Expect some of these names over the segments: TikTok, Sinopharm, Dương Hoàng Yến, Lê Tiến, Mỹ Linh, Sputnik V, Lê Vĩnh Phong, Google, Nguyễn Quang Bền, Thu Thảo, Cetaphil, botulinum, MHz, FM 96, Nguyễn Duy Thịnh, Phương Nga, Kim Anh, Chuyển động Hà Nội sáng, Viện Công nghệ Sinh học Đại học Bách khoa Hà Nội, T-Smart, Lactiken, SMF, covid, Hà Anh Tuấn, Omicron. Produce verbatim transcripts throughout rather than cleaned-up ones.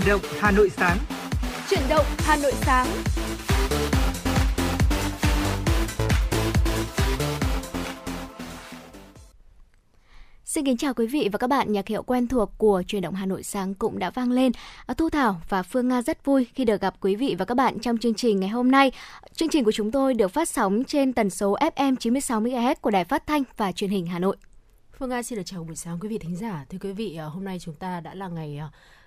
Chuyển động Hà Nội sáng. Chuyển động Hà Nội sáng. Xin kính chào quý vị và các bạn, nhạc hiệu quen thuộc của Chuyển động Hà Nội sáng cũng đã vang lên. Thu Thảo và Phương Nga rất vui khi được gặp quý vị và các bạn trong chương trình ngày hôm nay. Chương trình của chúng tôi được phát sóng trên tần số ép em chín mươi sáu mê ga héc của Đài Phát thanh và Truyền hình Hà Nội. Phương Nga xin được chào buổi sáng quý vị thính giả. Thưa quý vị, hôm nay chúng ta đã là ngày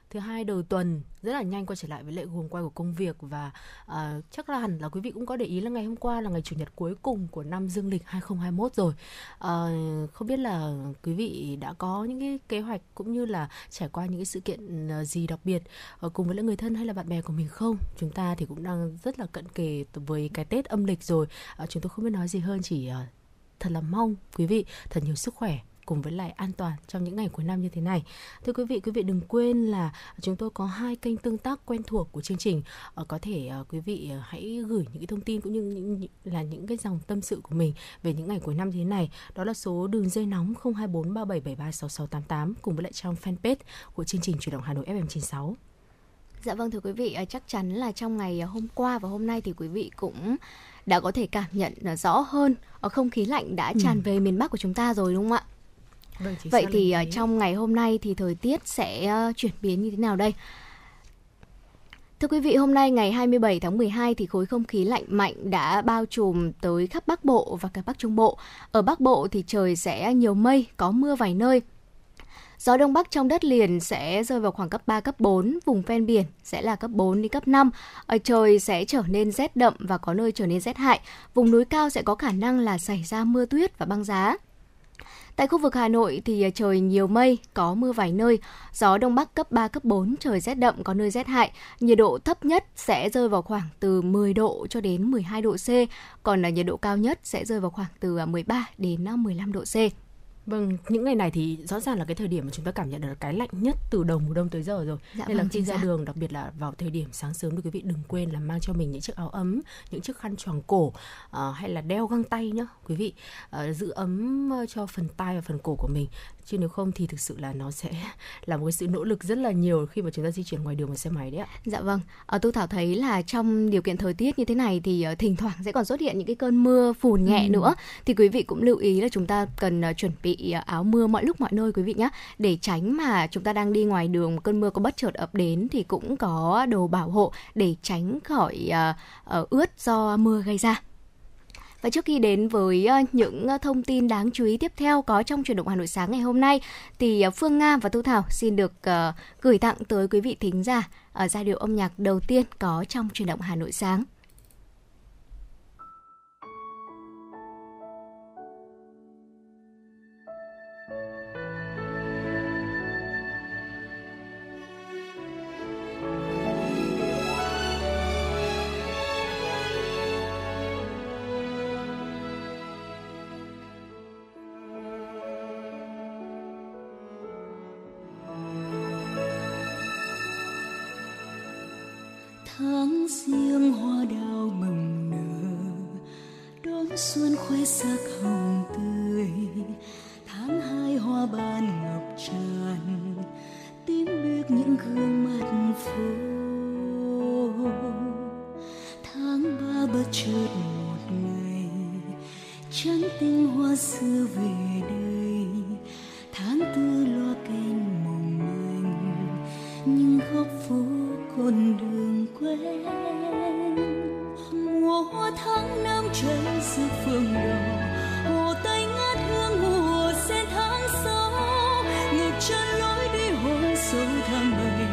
thứ hai đầu tuần, rất là nhanh quay trở lại với lệ guồng quay của công việc. Và uh, chắc là hẳn là quý vị cũng có để ý là ngày hôm qua là ngày chủ nhật cuối cùng của năm dương lịch hai không hai mốt rồi. Uh, không biết là quý vị đã có những cái kế hoạch cũng như là trải qua những cái sự kiện gì đặc biệt uh, cùng với lại người thân hay là bạn bè của mình không? Chúng ta thì cũng đang rất là cận kề với cái Tết âm lịch rồi. Uh, chúng tôi không biết nói gì hơn, chỉ uh, thật là mong quý vị thật nhiều sức khỏe cùng với lại an toàn trong những ngày cuối năm như thế này. Thưa quý vị, quý vị đừng quên là chúng tôi có hai kênh tương tác quen thuộc của chương trình. Có thể quý vị hãy gửi những cái thông tin cũng như những, là những cái dòng tâm sự của mình về những ngày cuối năm như thế này. Đó là số đường dây nóng không hai bốn ba bảy bảy ba sáu sáu tám tám cùng với lại trang fanpage của chương trình Chuyển động Hà Nội ép em chín sáu. Dạ vâng thưa quý vị, chắc chắn là trong ngày hôm qua và hôm nay thì quý vị cũng đã có thể cảm nhận rõ hơn không khí lạnh đã tràn ừ. về miền Bắc của chúng ta rồi, đúng không ạ? Vậy, Vậy thì uh, trong ngày hôm nay thì thời tiết sẽ uh, chuyển biến như thế nào đây? Thưa quý vị, hôm nay ngày hai mươi bảy tháng mười hai thì khối không khí lạnh mạnh đã bao trùm tới khắp Bắc Bộ và cả Bắc Trung Bộ. Ở Bắc Bộ thì trời sẽ nhiều mây, có mưa vài nơi. Gió Đông Bắc trong đất liền sẽ rơi vào khoảng cấp ba, cấp bốn, vùng ven biển sẽ là cấp bốn đến cấp năm. Ở trời sẽ trở nên rét đậm và có nơi trở nên rét hại. Vùng núi cao sẽ có khả năng là xảy ra mưa tuyết và băng giá. Tại khu vực Hà Nội thì trời nhiều mây, có mưa vài nơi, gió Đông Bắc cấp ba, cấp bốn, trời rét đậm, có nơi rét hại. Nhiệt độ thấp nhất sẽ rơi vào khoảng từ mười độ cho đến mười hai độ C, còn nhiệt độ cao nhất sẽ rơi vào khoảng từ mười ba đến mười lăm độ C. Vâng, những ngày này thì rõ ràng là cái thời điểm mà chúng ta cảm nhận được cái lạnh nhất từ đầu mùa đông tới giờ rồi. Dạ, nên vâng, là khi ra dạ. đường, đặc biệt là vào thời điểm sáng sớm thì quý vị đừng quên là mang cho mình những chiếc áo ấm, những chiếc khăn choàng cổ à, hay là đeo găng tay nhá quý vị, à, giữ ấm cho phần tai và phần cổ của mình. Chứ nếu không thì thực sự là nó sẽ là một cái sự nỗ lực rất là nhiều khi mà chúng ta di chuyển ngoài đường bằng xe máy đấy ạ. Dạ vâng, à, tôi Thảo thấy là trong điều kiện thời tiết như thế này thì thỉnh thoảng sẽ còn xuất hiện những cái cơn mưa phùn nhẹ ừ. nữa. Thì quý vị cũng lưu ý là chúng ta cần chuẩn bị áo mưa mọi lúc mọi nơi quý vị nhé, để tránh mà chúng ta đang đi ngoài đường một cơn mưa có bất chợt ập đến thì cũng có đồ bảo hộ để tránh khỏi uh, ướt do mưa gây ra. Và trước khi đến với những thông tin đáng chú ý tiếp theo có trong Chuyển động Hà Nội sáng ngày hôm nay thì Phương Nga và Thu Thảo xin được uh, gửi tặng tới quý vị thính giả uh, giai điệu âm nhạc đầu tiên có trong Chuyển động Hà Nội sáng. Tháng riêng hoa đào bừng nở, đón xuân khoe sắc hồng tươi. Tháng hai hoa ban ngập tràn, tím biếc những gương mặt phố. Tháng ba bất chợt một ngày, trắng tinh hoa xưa về đây. Tháng tư loa kèn mỏng manh, nhưng góc phố con đường quên. Mùa hoa tháng năm cháy giữa phường đỏ, hồ tây ngát hương mùa sen tháng sáu. Ngược chân lối đi hồn sâu tháng bảy,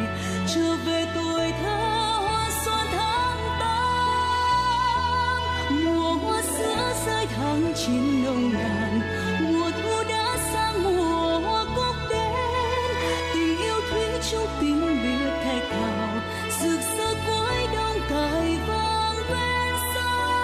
trở về tuổi thơ hoa xuân tháng tám. Mùa hoa sữa rơi tháng chín nồng nàn, mùa thu đã sang mùa hoa cúc đến. Tình yêu thủy chung tình biệt thay thào, rực rỡ cuối đông cài vang bên sông.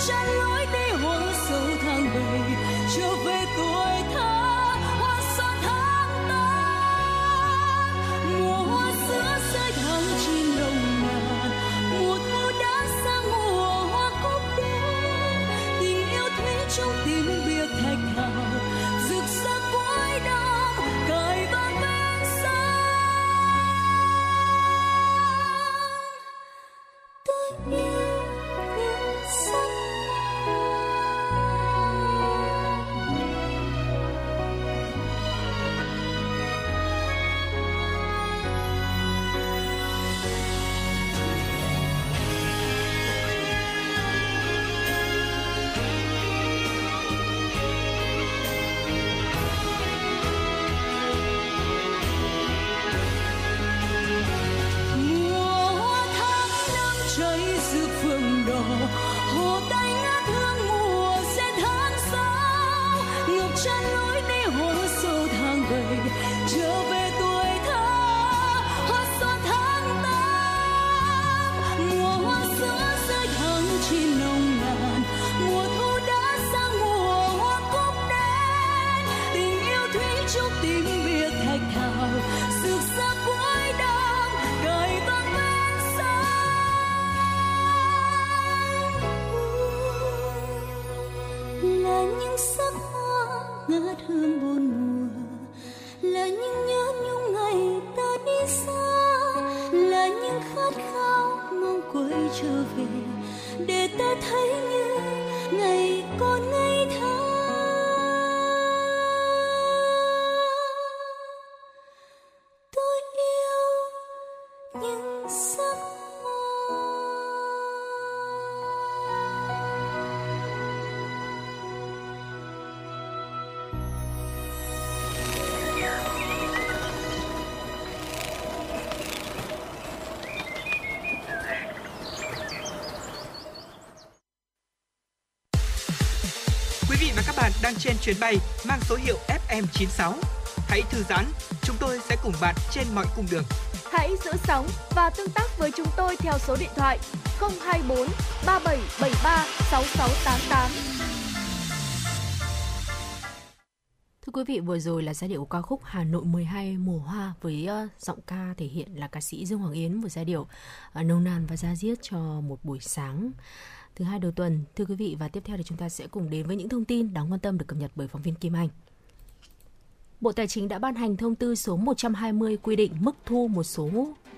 trên lối đi hoang sâu tháng bảy trở về tuổi thơ hoa son tháng tám, mùa hoa sữa rơi tháng chín nồng nàn, mùa thu đã sang mùa hoa cúc đến, tình yêu thắm trong tim bia thạch thảo rực rỡ cuối đông cài vang bên sông. Tôi yêu. Trên chuyến bay mang số hiệu ép em chín sáu, hãy thư giãn, chúng tôi sẽ cùng bạn trên mọi cung đường. Hãy giữ sóng và tương tác với chúng tôi theo số điện thoại không hai bốn ba bảy bảy ba sáu sáu tám tám. Thưa quý vị, vừa rồi là giai điệu ca khúc Hà Nội mười hai mùa hoa với uh, giọng ca thể hiện là ca sĩ Dương Hoàng Yến, một giai điệu uh, nồng nàn và da diết cho một buổi sáng thứ hai đầu tuần. Thưa quý vị, và tiếp theo thì chúng ta sẽ cùng đến với những thông tin đáng quan tâm được cập nhật bởi phóng viên Kim Anh. Bộ Tài chính đã ban hành thông tư số một trăm hai mươi quy định mức thu một số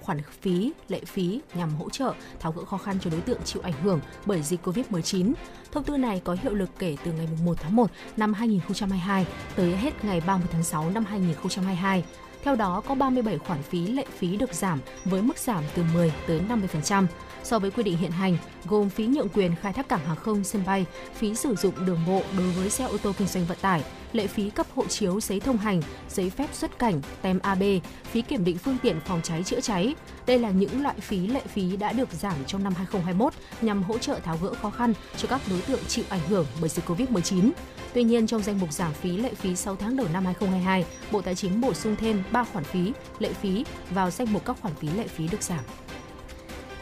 khoản phí, lệ phí nhằm hỗ trợ tháo gỡ khó khăn cho đối tượng chịu ảnh hưởng bởi dịch covid mười chín. Thông tư này có hiệu lực kể từ ngày mùng một tháng một năm hai nghìn không trăm hai mươi hai tới hết ngày ba mươi tháng sáu năm hai nghìn không trăm hai mươi hai. Theo đó, có ba mươi bảy khoản phí lệ phí được giảm với mức giảm từ mười đến năm mươi phần trăm so với quy định hiện hành, gồm phí nhượng quyền khai thác cảng hàng không, sân bay, phí sử dụng đường bộ đối với xe ô tô kinh doanh vận tải, lệ phí cấp hộ chiếu, giấy thông hành, giấy phép xuất cảnh, tem a bê, phí kiểm định phương tiện phòng cháy chữa cháy. Đây là những loại phí lệ phí đã được giảm trong năm hai nghìn không trăm hai mươi mốt nhằm hỗ trợ tháo gỡ khó khăn cho các đối tượng chịu ảnh hưởng bởi dịch covid mười chín. Tuy nhiên, trong danh mục giảm phí lệ phí sáu tháng đầu năm hai nghìn không trăm hai mươi hai, Bộ Tài chính bổ sung thêm ba khoản phí lệ phí vào danh mục các khoản phí lệ phí được giảm.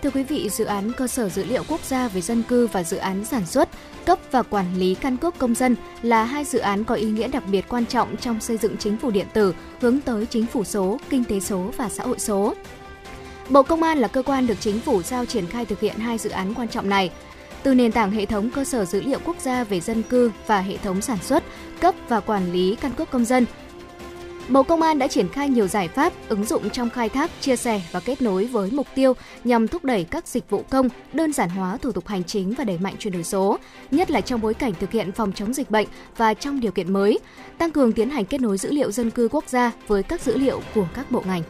Thưa quý vị, dự án Cơ sở Dữ liệu Quốc gia về Dân cư và dự án sản xuất, cấp và quản lý căn cước công dân là hai dự án có ý nghĩa đặc biệt quan trọng trong xây dựng chính phủ điện tử hướng tới chính phủ số, kinh tế số và xã hội số. Bộ Công an là cơ quan được chính phủ giao triển khai thực hiện hai dự án quan trọng này. Từ nền tảng hệ thống Cơ sở Dữ liệu Quốc gia về Dân cư và hệ thống sản xuất, cấp và quản lý căn cước công dân, Bộ Công an đã triển khai nhiều giải pháp, ứng dụng trong khai thác, chia sẻ và kết nối với mục tiêu nhằm thúc đẩy các dịch vụ công, đơn giản hóa thủ tục hành chính và đẩy mạnh chuyển đổi số, nhất là trong bối cảnh thực hiện phòng chống dịch bệnh và trong điều kiện mới, tăng cường tiến hành kết nối dữ liệu dân cư quốc gia với các dữ liệu của các bộ ngành.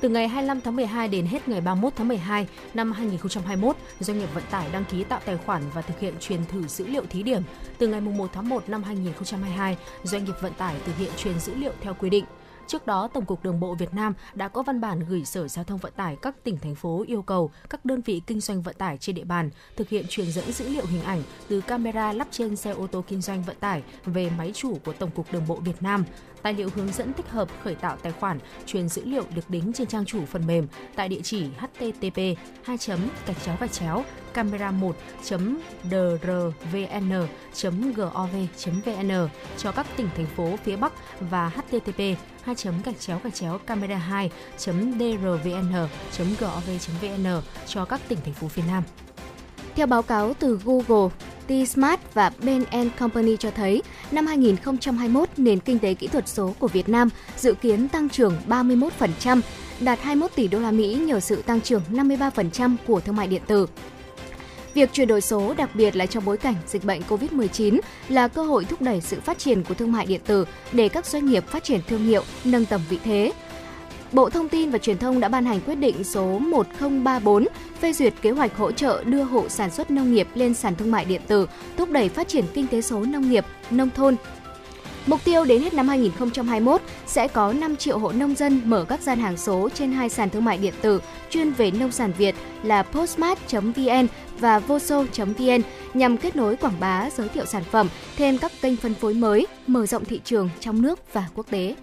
Từ ngày hai mươi lăm tháng mười hai đến hết ngày ba mươi mốt tháng mười hai năm hai nghìn không trăm hai mươi mốt, doanh nghiệp vận tải đăng ký tạo tài khoản và thực hiện truyền thử dữ liệu thí điểm. Từ ngày một tháng một năm hai nghìn không trăm hai mươi hai, doanh nghiệp vận tải thực hiện truyền dữ liệu theo quy định. Trước đó, Tổng cục Đường bộ Việt Nam đã có văn bản gửi Sở Giao thông Vận tải các tỉnh, thành phố yêu cầu các đơn vị kinh doanh vận tải trên địa bàn thực hiện truyền dẫn dữ liệu hình ảnh từ camera lắp trên xe ô tô kinh doanh vận tải về máy chủ của Tổng cục Đường bộ Việt Nam. Tài liệu hướng dẫn tích hợp khởi tạo tài khoản truyền dữ liệu được đính trên trang chủ phần mềm tại địa chỉ h t t p hai chấm gạch chéo gạch chéo camera một chấm d r v n chấm g o v chấm v n cho các tỉnh, thành phố phía Bắc và h t t p hai chấm gạch chéo gạch chéo camera hai chấm d r v n chấm g o v chấm v n cho các tỉnh, thành phố phía Nam. Theo báo cáo từ Google, T-Smart và Ben and Company cho thấy, năm hai không hai mốt, nền kinh tế kỹ thuật số của Việt Nam dự kiến tăng trưởng ba mươi mốt phần trăm, đạt hai mươi mốt tỷ đô la Mỹ nhờ sự tăng trưởng năm mươi ba phần trăm của thương mại điện tử. Việc chuyển đổi số, đặc biệt là trong bối cảnh dịch bệnh covid mười chín, là cơ hội thúc đẩy sự phát triển của thương mại điện tử để các doanh nghiệp phát triển thương hiệu, nâng tầm vị thế. Bộ Thông tin và Truyền thông đã ban hành quyết định số một không ba bốn phê duyệt kế hoạch hỗ trợ đưa hộ sản xuất nông nghiệp lên sàn thương mại điện tử, thúc đẩy phát triển kinh tế số nông nghiệp, nông thôn. Mục tiêu đến hết năm hai không hai mốt sẽ có năm triệu hộ nông dân mở các gian hàng số trên hai sàn thương mại điện tử chuyên về nông sản Việt là postmart chấm v n và voso chấm v n nhằm kết nối, quảng bá, giới thiệu sản phẩm, thêm các kênh phân phối mới, mở rộng thị trường trong nước và quốc tế.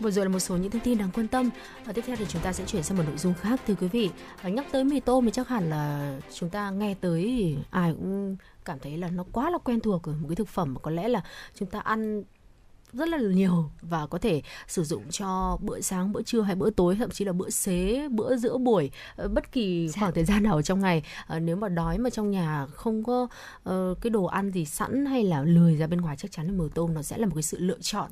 Vừa rồi là một số những thông tin đáng quan tâm. Và tiếp theo thì chúng ta sẽ chuyển sang một nội dung khác, thưa quý vị. Và nhắc tới mì tôm thì chắc hẳn là chúng ta nghe tới ai cũng cảm thấy là nó quá là quen thuộc, một cái thực phẩm mà có lẽ là chúng ta ăn rất là nhiều và có thể sử dụng cho bữa sáng, bữa trưa hay bữa tối, thậm chí là bữa xế, bữa giữa buổi, bất kỳ khoảng thời gian nào trong ngày. Nếu mà đói mà trong nhà không có uh, cái đồ ăn gì sẵn hay là lười ra bên ngoài, chắc chắn là mì tôm nó sẽ là một cái sự lựa chọn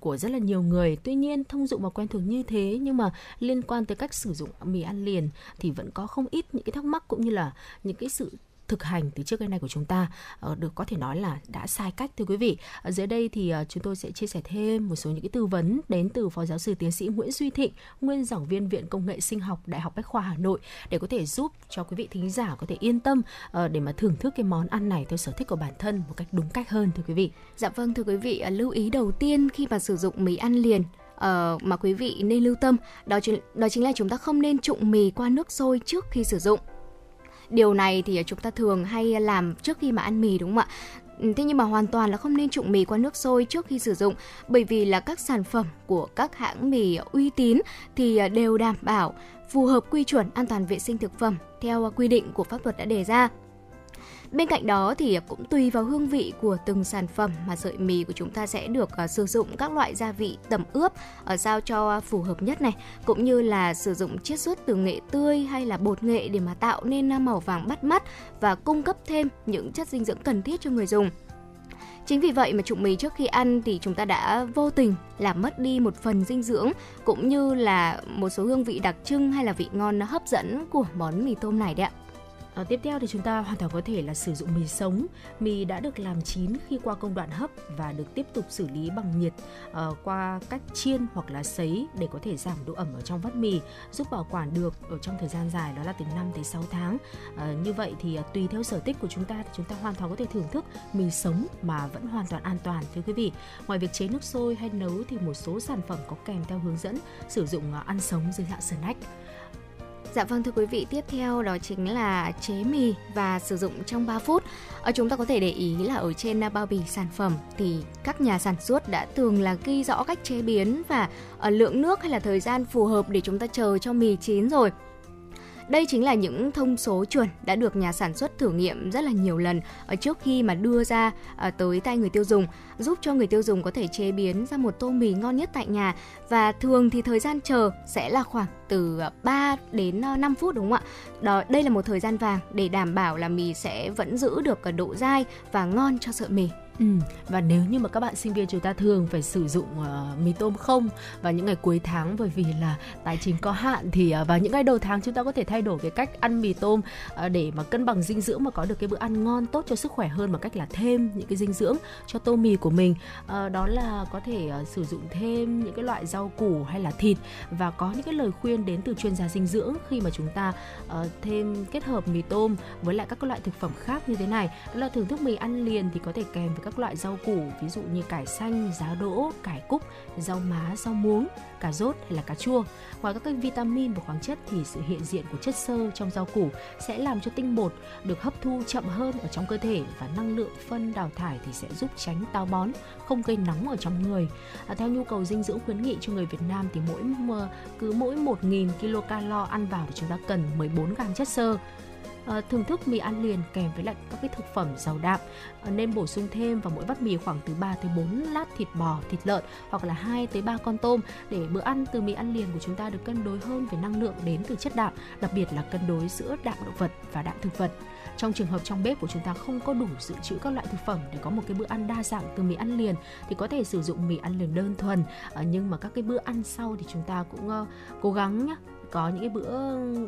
của rất là nhiều người. Tuy nhiên, thông dụng và quen thuộc như thế, nhưng mà liên quan tới cách sử dụng mì ăn liền thì vẫn có không ít những cái thắc mắc cũng như là những cái sự thực hành từ trước đến nay của chúng ta được có thể nói là đã sai cách, thưa quý vị. Dưới đây thì chúng tôi sẽ chia sẻ thêm một số những cái tư vấn đến từ Phó Giáo sư Tiến sĩ Nguyễn Duy Thịnh, nguyên giảng viên Viện Công nghệ Sinh học Đại học Bách khoa Hà Nội, để có thể giúp cho quý vị thính giả có thể yên tâm để mà thưởng thức cái món ăn này theo sở thích của bản thân một cách đúng cách hơn, thưa quý vị. Dạ vâng, thưa quý vị, lưu ý đầu tiên khi mà sử dụng mì ăn liền Uh, mà quý vị nên lưu tâm đó, đó chính là chúng ta không nên trụng mì qua nước sôi trước khi sử dụng. Điều này thì chúng ta thường hay làm trước khi mà ăn mì, đúng không ạ? Thế nhưng mà hoàn toàn là không nên trụng mì qua nước sôi trước khi sử dụng, bởi vì là các sản phẩm của các hãng mì uy tín thì đều đảm bảo phù hợp quy chuẩn an toàn vệ sinh thực phẩm theo quy định của pháp luật đã đề ra. Bên cạnh đó thì cũng tùy vào hương vị của từng sản phẩm mà sợi mì của chúng ta sẽ được uh, sử dụng các loại gia vị tẩm ướp uh, sao cho phù hợp nhất này, cũng như là sử dụng chiết xuất từ nghệ tươi hay là bột nghệ để mà tạo nên màu vàng bắt mắt và cung cấp thêm những chất dinh dưỡng cần thiết cho người dùng. Chính vì vậy mà trụng mì trước khi ăn thì chúng ta đã vô tình làm mất đi một phần dinh dưỡng cũng như là một số hương vị đặc trưng hay là vị ngon hấp dẫn của món mì tôm này đấy ạ. À, tiếp theo thì chúng ta hoàn toàn có thể là sử dụng mì sống. Mì đã được làm chín khi qua công đoạn hấp và được tiếp tục xử lý bằng nhiệt à, qua cách chiên hoặc là sấy để có thể giảm độ ẩm ở trong vắt mì, giúp bảo quản được ở trong thời gian dài, đó là từ năm tới sáu tháng. À, như vậy thì à, tùy theo sở thích của chúng ta thì chúng ta hoàn toàn có thể thưởng thức mì sống mà vẫn hoàn toàn an toàn, thưa quý vị. Ngoài việc chế nước sôi hay nấu thì một số sản phẩm có kèm theo hướng dẫn sử dụng à, ăn sống dưới dạng snack. Dạ vâng, thưa quý vị, tiếp theo đó chính là chế mì và sử dụng trong ba phút. Ở chúng ta có thể để ý là ở trên bao bì sản phẩm thì các nhà sản xuất đã thường là ghi rõ cách chế biến và ở lượng nước hay là thời gian phù hợp để chúng ta chờ cho mì chín rồi. Đây chính là những thông số chuẩn đã được nhà sản xuất thử nghiệm rất là nhiều lần trước khi mà đưa ra tới tay người tiêu dùng, giúp cho người tiêu dùng có thể chế biến ra một tô mì ngon nhất tại nhà. Và thường thì thời gian chờ sẽ là khoảng từ ba đến năm phút, đúng không ạ? Đó, đây là một thời gian vàng để đảm bảo là mì sẽ vẫn giữ được độ dai và ngon cho sợi mì. Ừ, và nếu như mà các bạn sinh viên chúng ta thường phải sử dụng uh, mì tôm không và những ngày cuối tháng, bởi vì là tài chính có hạn, thì uh, vào những ngày đầu tháng chúng ta có thể thay đổi cái cách ăn mì tôm uh, để mà cân bằng dinh dưỡng mà có được cái bữa ăn ngon, tốt cho sức khỏe hơn, bằng cách là thêm những cái dinh dưỡng cho tô mì của mình. Uh, đó là có thể uh, sử dụng thêm những cái loại rau củ hay là thịt, và có những cái lời khuyên đến từ chuyên gia dinh dưỡng khi mà chúng ta uh, thêm kết hợp mì tôm với lại các loại thực phẩm khác như thế này. Đó là thưởng thức mì ăn liền thì có thể kèm với các các loại rau củ, ví dụ như cải xanh, giá đỗ, cải cúc, rau má, rau muống, cà rốt hay là cà chua. Ngoài các vitamin và khoáng chất thì sự hiện diện của chất xơ trong rau củ sẽ làm cho tinh bột được hấp thu chậm hơn ở trong cơ thể, và năng lượng phân đào thải thì sẽ giúp tránh táo bón, không gây nóng ở trong người. À, theo nhu cầu dinh dưỡng khuyến nghị cho người Việt Nam thì mỗi cứ mỗi một nghìn ki-lô-calo ăn vào thì chúng ta cần mười bốn gam chất xơ. À, thưởng thức mì ăn liền kèm với lại các cái thực phẩm giàu đạm, à, nên bổ sung thêm vào mỗi bát mì khoảng từ ba tới bốn lát thịt bò, thịt lợn hoặc là hai tới ba con tôm, để bữa ăn từ mì ăn liền của chúng ta được cân đối hơn về năng lượng đến từ chất đạm, đặc biệt là cân đối giữa đạm động vật và đạm thực vật. Trong trường hợp trong bếp của chúng ta không có đủ dự trữ các loại thực phẩm để có một cái bữa ăn đa dạng từ mì ăn liền, thì có thể sử dụng mì ăn liền đơn thuần, à, nhưng mà các cái bữa ăn sau thì chúng ta cũng uh, cố gắng nhé, có những cái bữa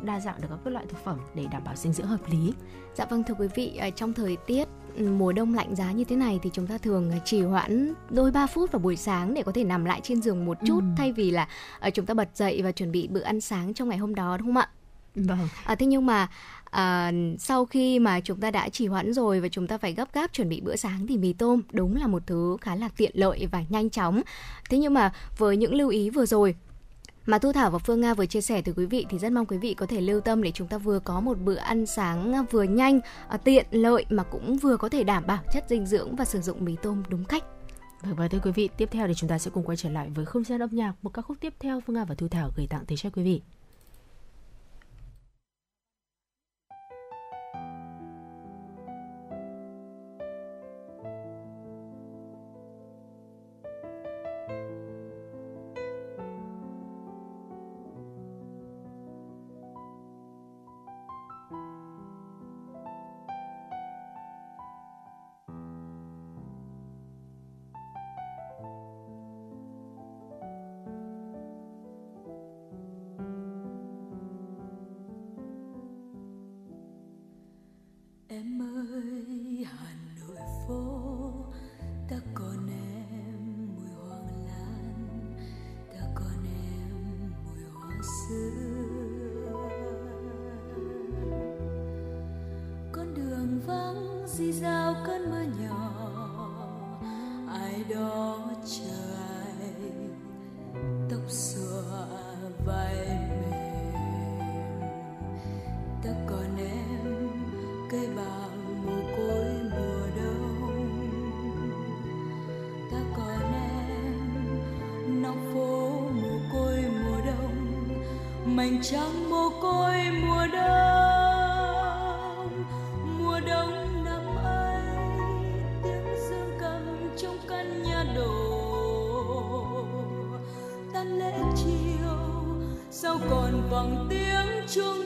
đa dạng được các loại thực phẩm để đảm bảo dinh dưỡng hợp lý. Dạ vâng, thưa quý vị, trong thời tiết mùa đông lạnh giá như thế này thì chúng ta thường trì hoãn đôi ba phút vào buổi sáng để có thể nằm lại trên giường một chút, ừ. thay vì là chúng ta bật dậy và chuẩn bị bữa ăn sáng trong ngày hôm đó, đúng không ạ? Vâng. À, thế nhưng mà à, sau khi mà chúng ta đã trì hoãn rồi và chúng ta phải gấp gáp chuẩn bị bữa sáng thì mì tôm đúng là một thứ khá là tiện lợi và nhanh chóng. Thế nhưng mà với những lưu ý vừa rồi mà Thu Thảo và Phương Nga vừa chia sẻ từ quý vị thì rất mong quý vị có thể lưu tâm để chúng ta vừa có một bữa ăn sáng vừa nhanh, tiện lợi mà cũng vừa có thể đảm bảo chất dinh dưỡng và sử dụng mì tôm đúng cách. Và thưa quý vị, tiếp theo thì chúng ta sẽ cùng quay trở lại với không gian âm nhạc. Một ca khúc tiếp theo Phương Nga và Thu Thảo gửi tặng tới cho quý vị. Mảnh trắng mồ côi mùa đông, mùa đông năm ấy tiếng dương cầm trong căn nhà đổ, tan lễ chiều sao còn vẳng tiếng chuông.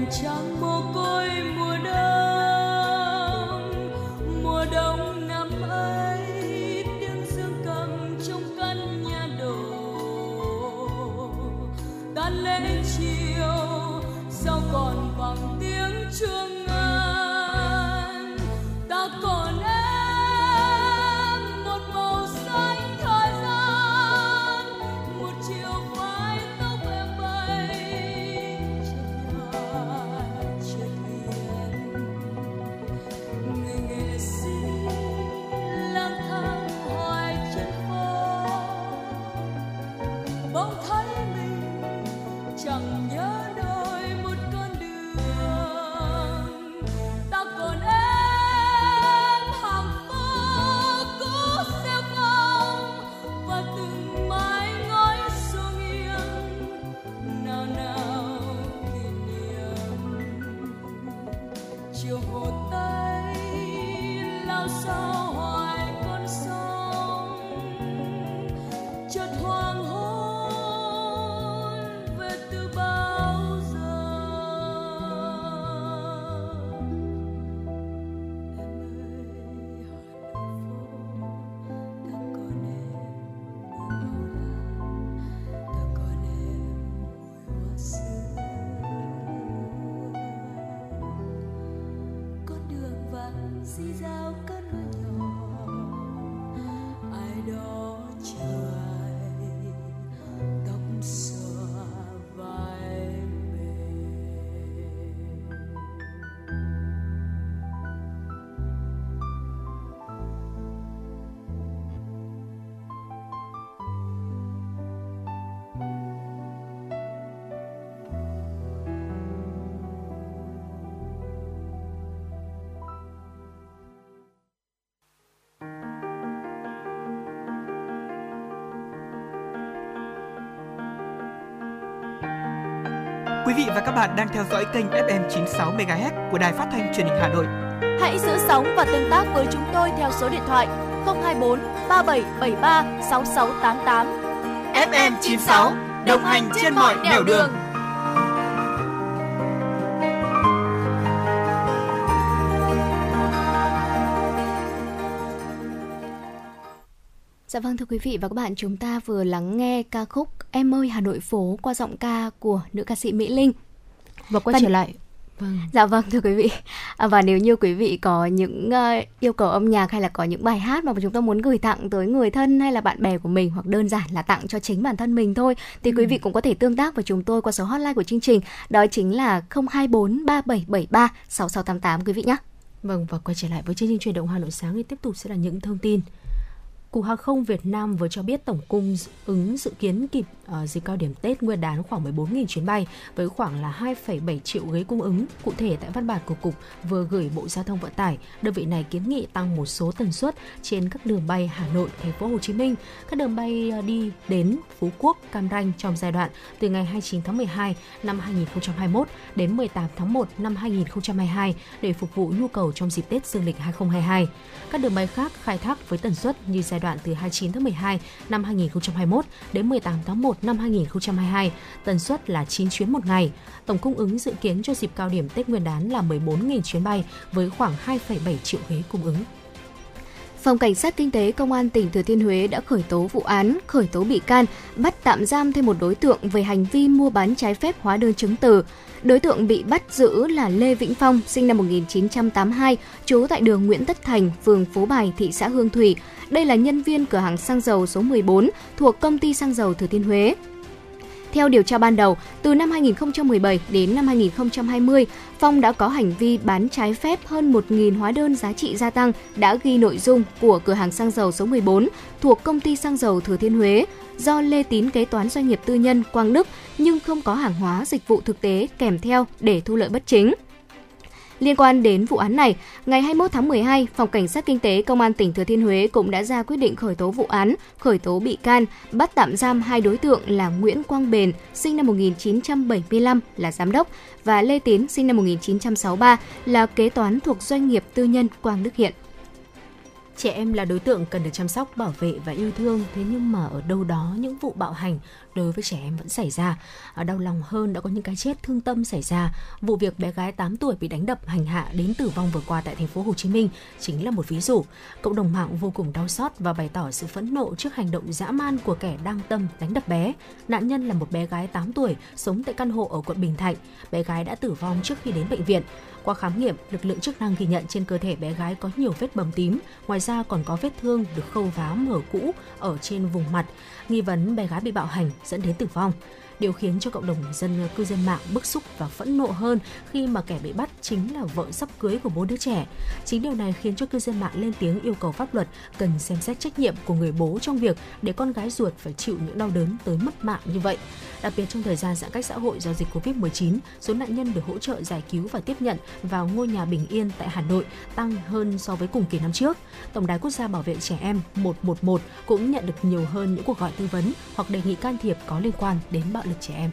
đành trăng mồ côi mùa đông. Mùa đông năm ấy tiếng dương cầm trong căn nhà đổ tan lễ chiều, sao còn vang tiếng chuông ngân. Ta còn quý vị và các bạn đang theo dõi kênh ép em chín sáu MHz của Đài Phát thanh Truyền hình Hà Nội. Hãy giữ sóng và tương tác với chúng tôi theo số điện thoại không hai bốn ba bảy bảy ba sáu sáu tám tám. ép em chín sáu đồng hành trên mọi nẻo đường. Dạ vâng, thưa quý vị và các bạn, chúng ta vừa lắng nghe ca khúc Em ơi Hà Nội phố qua giọng ca của nữ ca sĩ Mỹ Linh. Và quay và... trở lại. Vâng. Dạ vâng, thưa quý vị. À, và nếu như quý vị có những uh, yêu cầu âm nhạc hay là có những bài hát mà chúng ta muốn gửi tặng tới người thân hay là bạn bè của mình, hoặc đơn giản là tặng cho chính bản thân mình thôi, thì ừ. quý vị cũng có thể tương tác với chúng tôi qua số hotline của chương trình. Đó chính là không hai bốn ba bảy bảy ba sáu sáu tám tám quý vị nhé. Vâng, và quay trở lại với chương trình Chuyển động Hà Nội sáng thì tiếp tục sẽ là những thông tin. Cục Hàng không Việt Nam vừa cho biết tổng cung ứng dự kiến kịp uh, dịp cao điểm Tết Nguyên đán khoảng mười bốn nghìn chuyến bay với khoảng là hai phẩy bảy triệu ghế cung ứng. Cụ thể, tại văn bản của Cục vừa gửi Bộ Giao thông Vận tải, đơn vị này kiến nghị tăng một số tần suất trên các đường bay Hà Nội, Thành phố Hồ Chí Minh, các đường bay đi đến Phú Quốc, Cam Ranh trong giai đoạn từ ngày hai mươi chín tháng mười hai năm hai nghìn không trăm hai mươi mốt đến mười tám tháng một năm hai nghìn không trăm hai mươi hai để phục vụ nhu cầu trong dịp Tết dương lịch hai không hai hai. Các đường bay khác khai thác với tần suất như giai đoạn từ hai mươi chín tháng mười hai năm hai nghìn không trăm hai mươi mốt đến mười tám tháng một năm hai nghìn không trăm hai mươi hai, tần suất là chín chuyến một ngày. Tổng cung ứng dự kiến cho dịp cao điểm Tết Nguyên đán là mười bốn nghìn chuyến bay với khoảng hai phẩy bảy triệu ghế cung ứng. Phòng Cảnh sát Kinh tế Công an tỉnh Thừa Thiên Huế đã khởi tố vụ án, khởi tố bị can, bắt tạm giam thêm một đối tượng về hành vi mua bán trái phép hóa đơn chứng từ. Đối tượng bị bắt giữ là Lê Vĩnh Phong, sinh năm một nghìn chín trăm tám mươi hai, trú tại đường Nguyễn Tất Thành, phường Phú Bài, thị xã Hương Thủy. Đây là nhân viên cửa hàng xăng dầu số mười bốn thuộc Công ty Xăng dầu Thừa Thiên Huế. Theo điều tra ban đầu, từ năm hai nghìn không trăm mười bảy đến năm hai nghìn không trăm hai mươi, Phong đã có hành vi bán trái phép hơn một nghìn hóa đơn giá trị gia tăng đã ghi nội dung của cửa hàng xăng dầu số mười bốn thuộc Công ty Xăng dầu Thừa Thiên Huế do Lê Tín kế toán doanh nghiệp tư nhân Quang Đức, nhưng không có hàng hóa dịch vụ thực tế kèm theo để thu lợi bất chính. Liên quan đến vụ án này, ngày hai mươi mốt tháng mười hai, Phòng Cảnh sát Kinh tế Công an tỉnh Thừa Thiên Huế cũng đã ra quyết định khởi tố vụ án, khởi tố bị can, bắt tạm giam hai đối tượng là Nguyễn Quang Bền, sinh năm một nghìn chín trăm bảy mươi lăm, là giám đốc, và Lê Tiến, sinh năm một nghìn chín trăm sáu mươi ba, là kế toán thuộc doanh nghiệp tư nhân Quang Đức hiện. Trẻ em là đối tượng cần được chăm sóc, bảo vệ và yêu thương. Thế nhưng mà ở đâu đó những vụ bạo hành đối với trẻ em vẫn xảy ra. Đau lòng hơn đã có những cái chết thương tâm xảy ra. Vụ việc bé gái tám tuổi bị đánh đập, hành hạ đến tử vong vừa qua tại thành phố Hồ Chí Minh chính là một ví dụ. Cộng đồng mạng vô cùng đau xót và bày tỏ sự phẫn nộ trước hành động dã man của kẻ đang tâm đánh đập bé. Nạn nhân là một bé gái tám tuổi sống tại căn hộ ở quận Bình Thạnh. Bé gái đã tử vong trước khi đến bệnh viện. Qua khám nghiệm, lực lượng chức năng ghi nhận trên cơ thể bé gái có nhiều vết bầm tím, ngoài ra còn có vết thương được khâu vá mở cũ ở trên vùng mặt. Nghi vấn bé gái bị bạo hành dẫn đến tử vong. Điều khiến cho cộng đồng dân cư dân mạng bức xúc và phẫn nộ hơn khi mà kẻ bị bắt chính là vợ sắp cưới của bố đứa trẻ. Chính điều này khiến cho cư dân mạng lên tiếng yêu cầu pháp luật cần xem xét trách nhiệm của người bố trong việc để con gái ruột phải chịu những đau đớn tới mất mạng như vậy. Đặc biệt trong thời gian giãn cách xã hội do dịch covid mười chín, số nạn nhân được hỗ trợ giải cứu và tiếp nhận vào ngôi nhà bình yên tại Hà Nội tăng hơn so với cùng kỳ năm trước. Tổng đài quốc gia bảo vệ trẻ em một một một cũng nhận được nhiều hơn những cuộc gọi tư vấn hoặc đề nghị can thiệp có liên quan đến bạo lực trẻ em.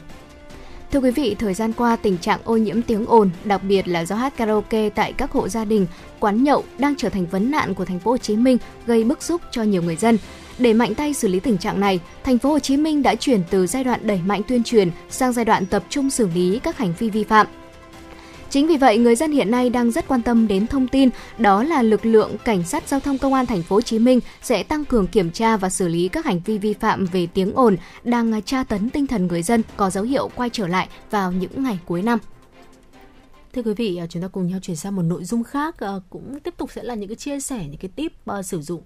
Thưa quý vị, thời gian qua tình trạng ô nhiễm tiếng ồn, đặc biệt là do hát karaoke tại các hộ gia đình, quán nhậu đang trở thành vấn nạn của thành phố Hồ Chí Minh, gây bức xúc cho nhiều người dân. Để mạnh tay xử lý tình trạng này, thành phố Hồ Chí Minh đã chuyển từ giai đoạn đẩy mạnh tuyên truyền sang giai đoạn tập trung xử lý các hành vi vi phạm. Chính vì vậy, người dân hiện nay đang rất quan tâm đến thông tin đó là lực lượng cảnh sát giao thông công an thành phố Hồ Chí Minh sẽ tăng cường kiểm tra và xử lý các hành vi vi phạm về tiếng ồn đang tra tấn tinh thần người dân có dấu hiệu quay trở lại vào những ngày cuối năm. Thưa quý vị, chúng ta cùng nhau chuyển sang một nội dung khác, cũng tiếp tục sẽ là những cái chia sẻ, những cái tip sử dụng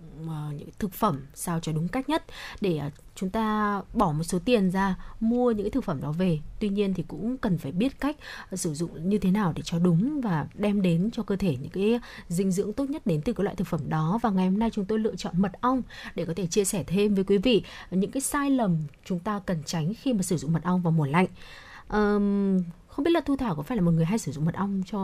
những thực phẩm sao cho đúng cách nhất để chúng ta bỏ một số tiền ra mua những cái thực phẩm đó về. Tuy nhiên thì cũng cần phải biết cách sử dụng như thế nào để cho đúng và đem đến cho cơ thể những cái dinh dưỡng tốt nhất đến từ các loại thực phẩm đó. Và ngày hôm nay chúng tôi lựa chọn mật ong để có thể chia sẻ thêm với quý vị những cái sai lầm chúng ta cần tránh khi mà sử dụng mật ong vào mùa lạnh. Um, Không biết là Thu Thảo có phải là một người hay sử dụng mật ong cho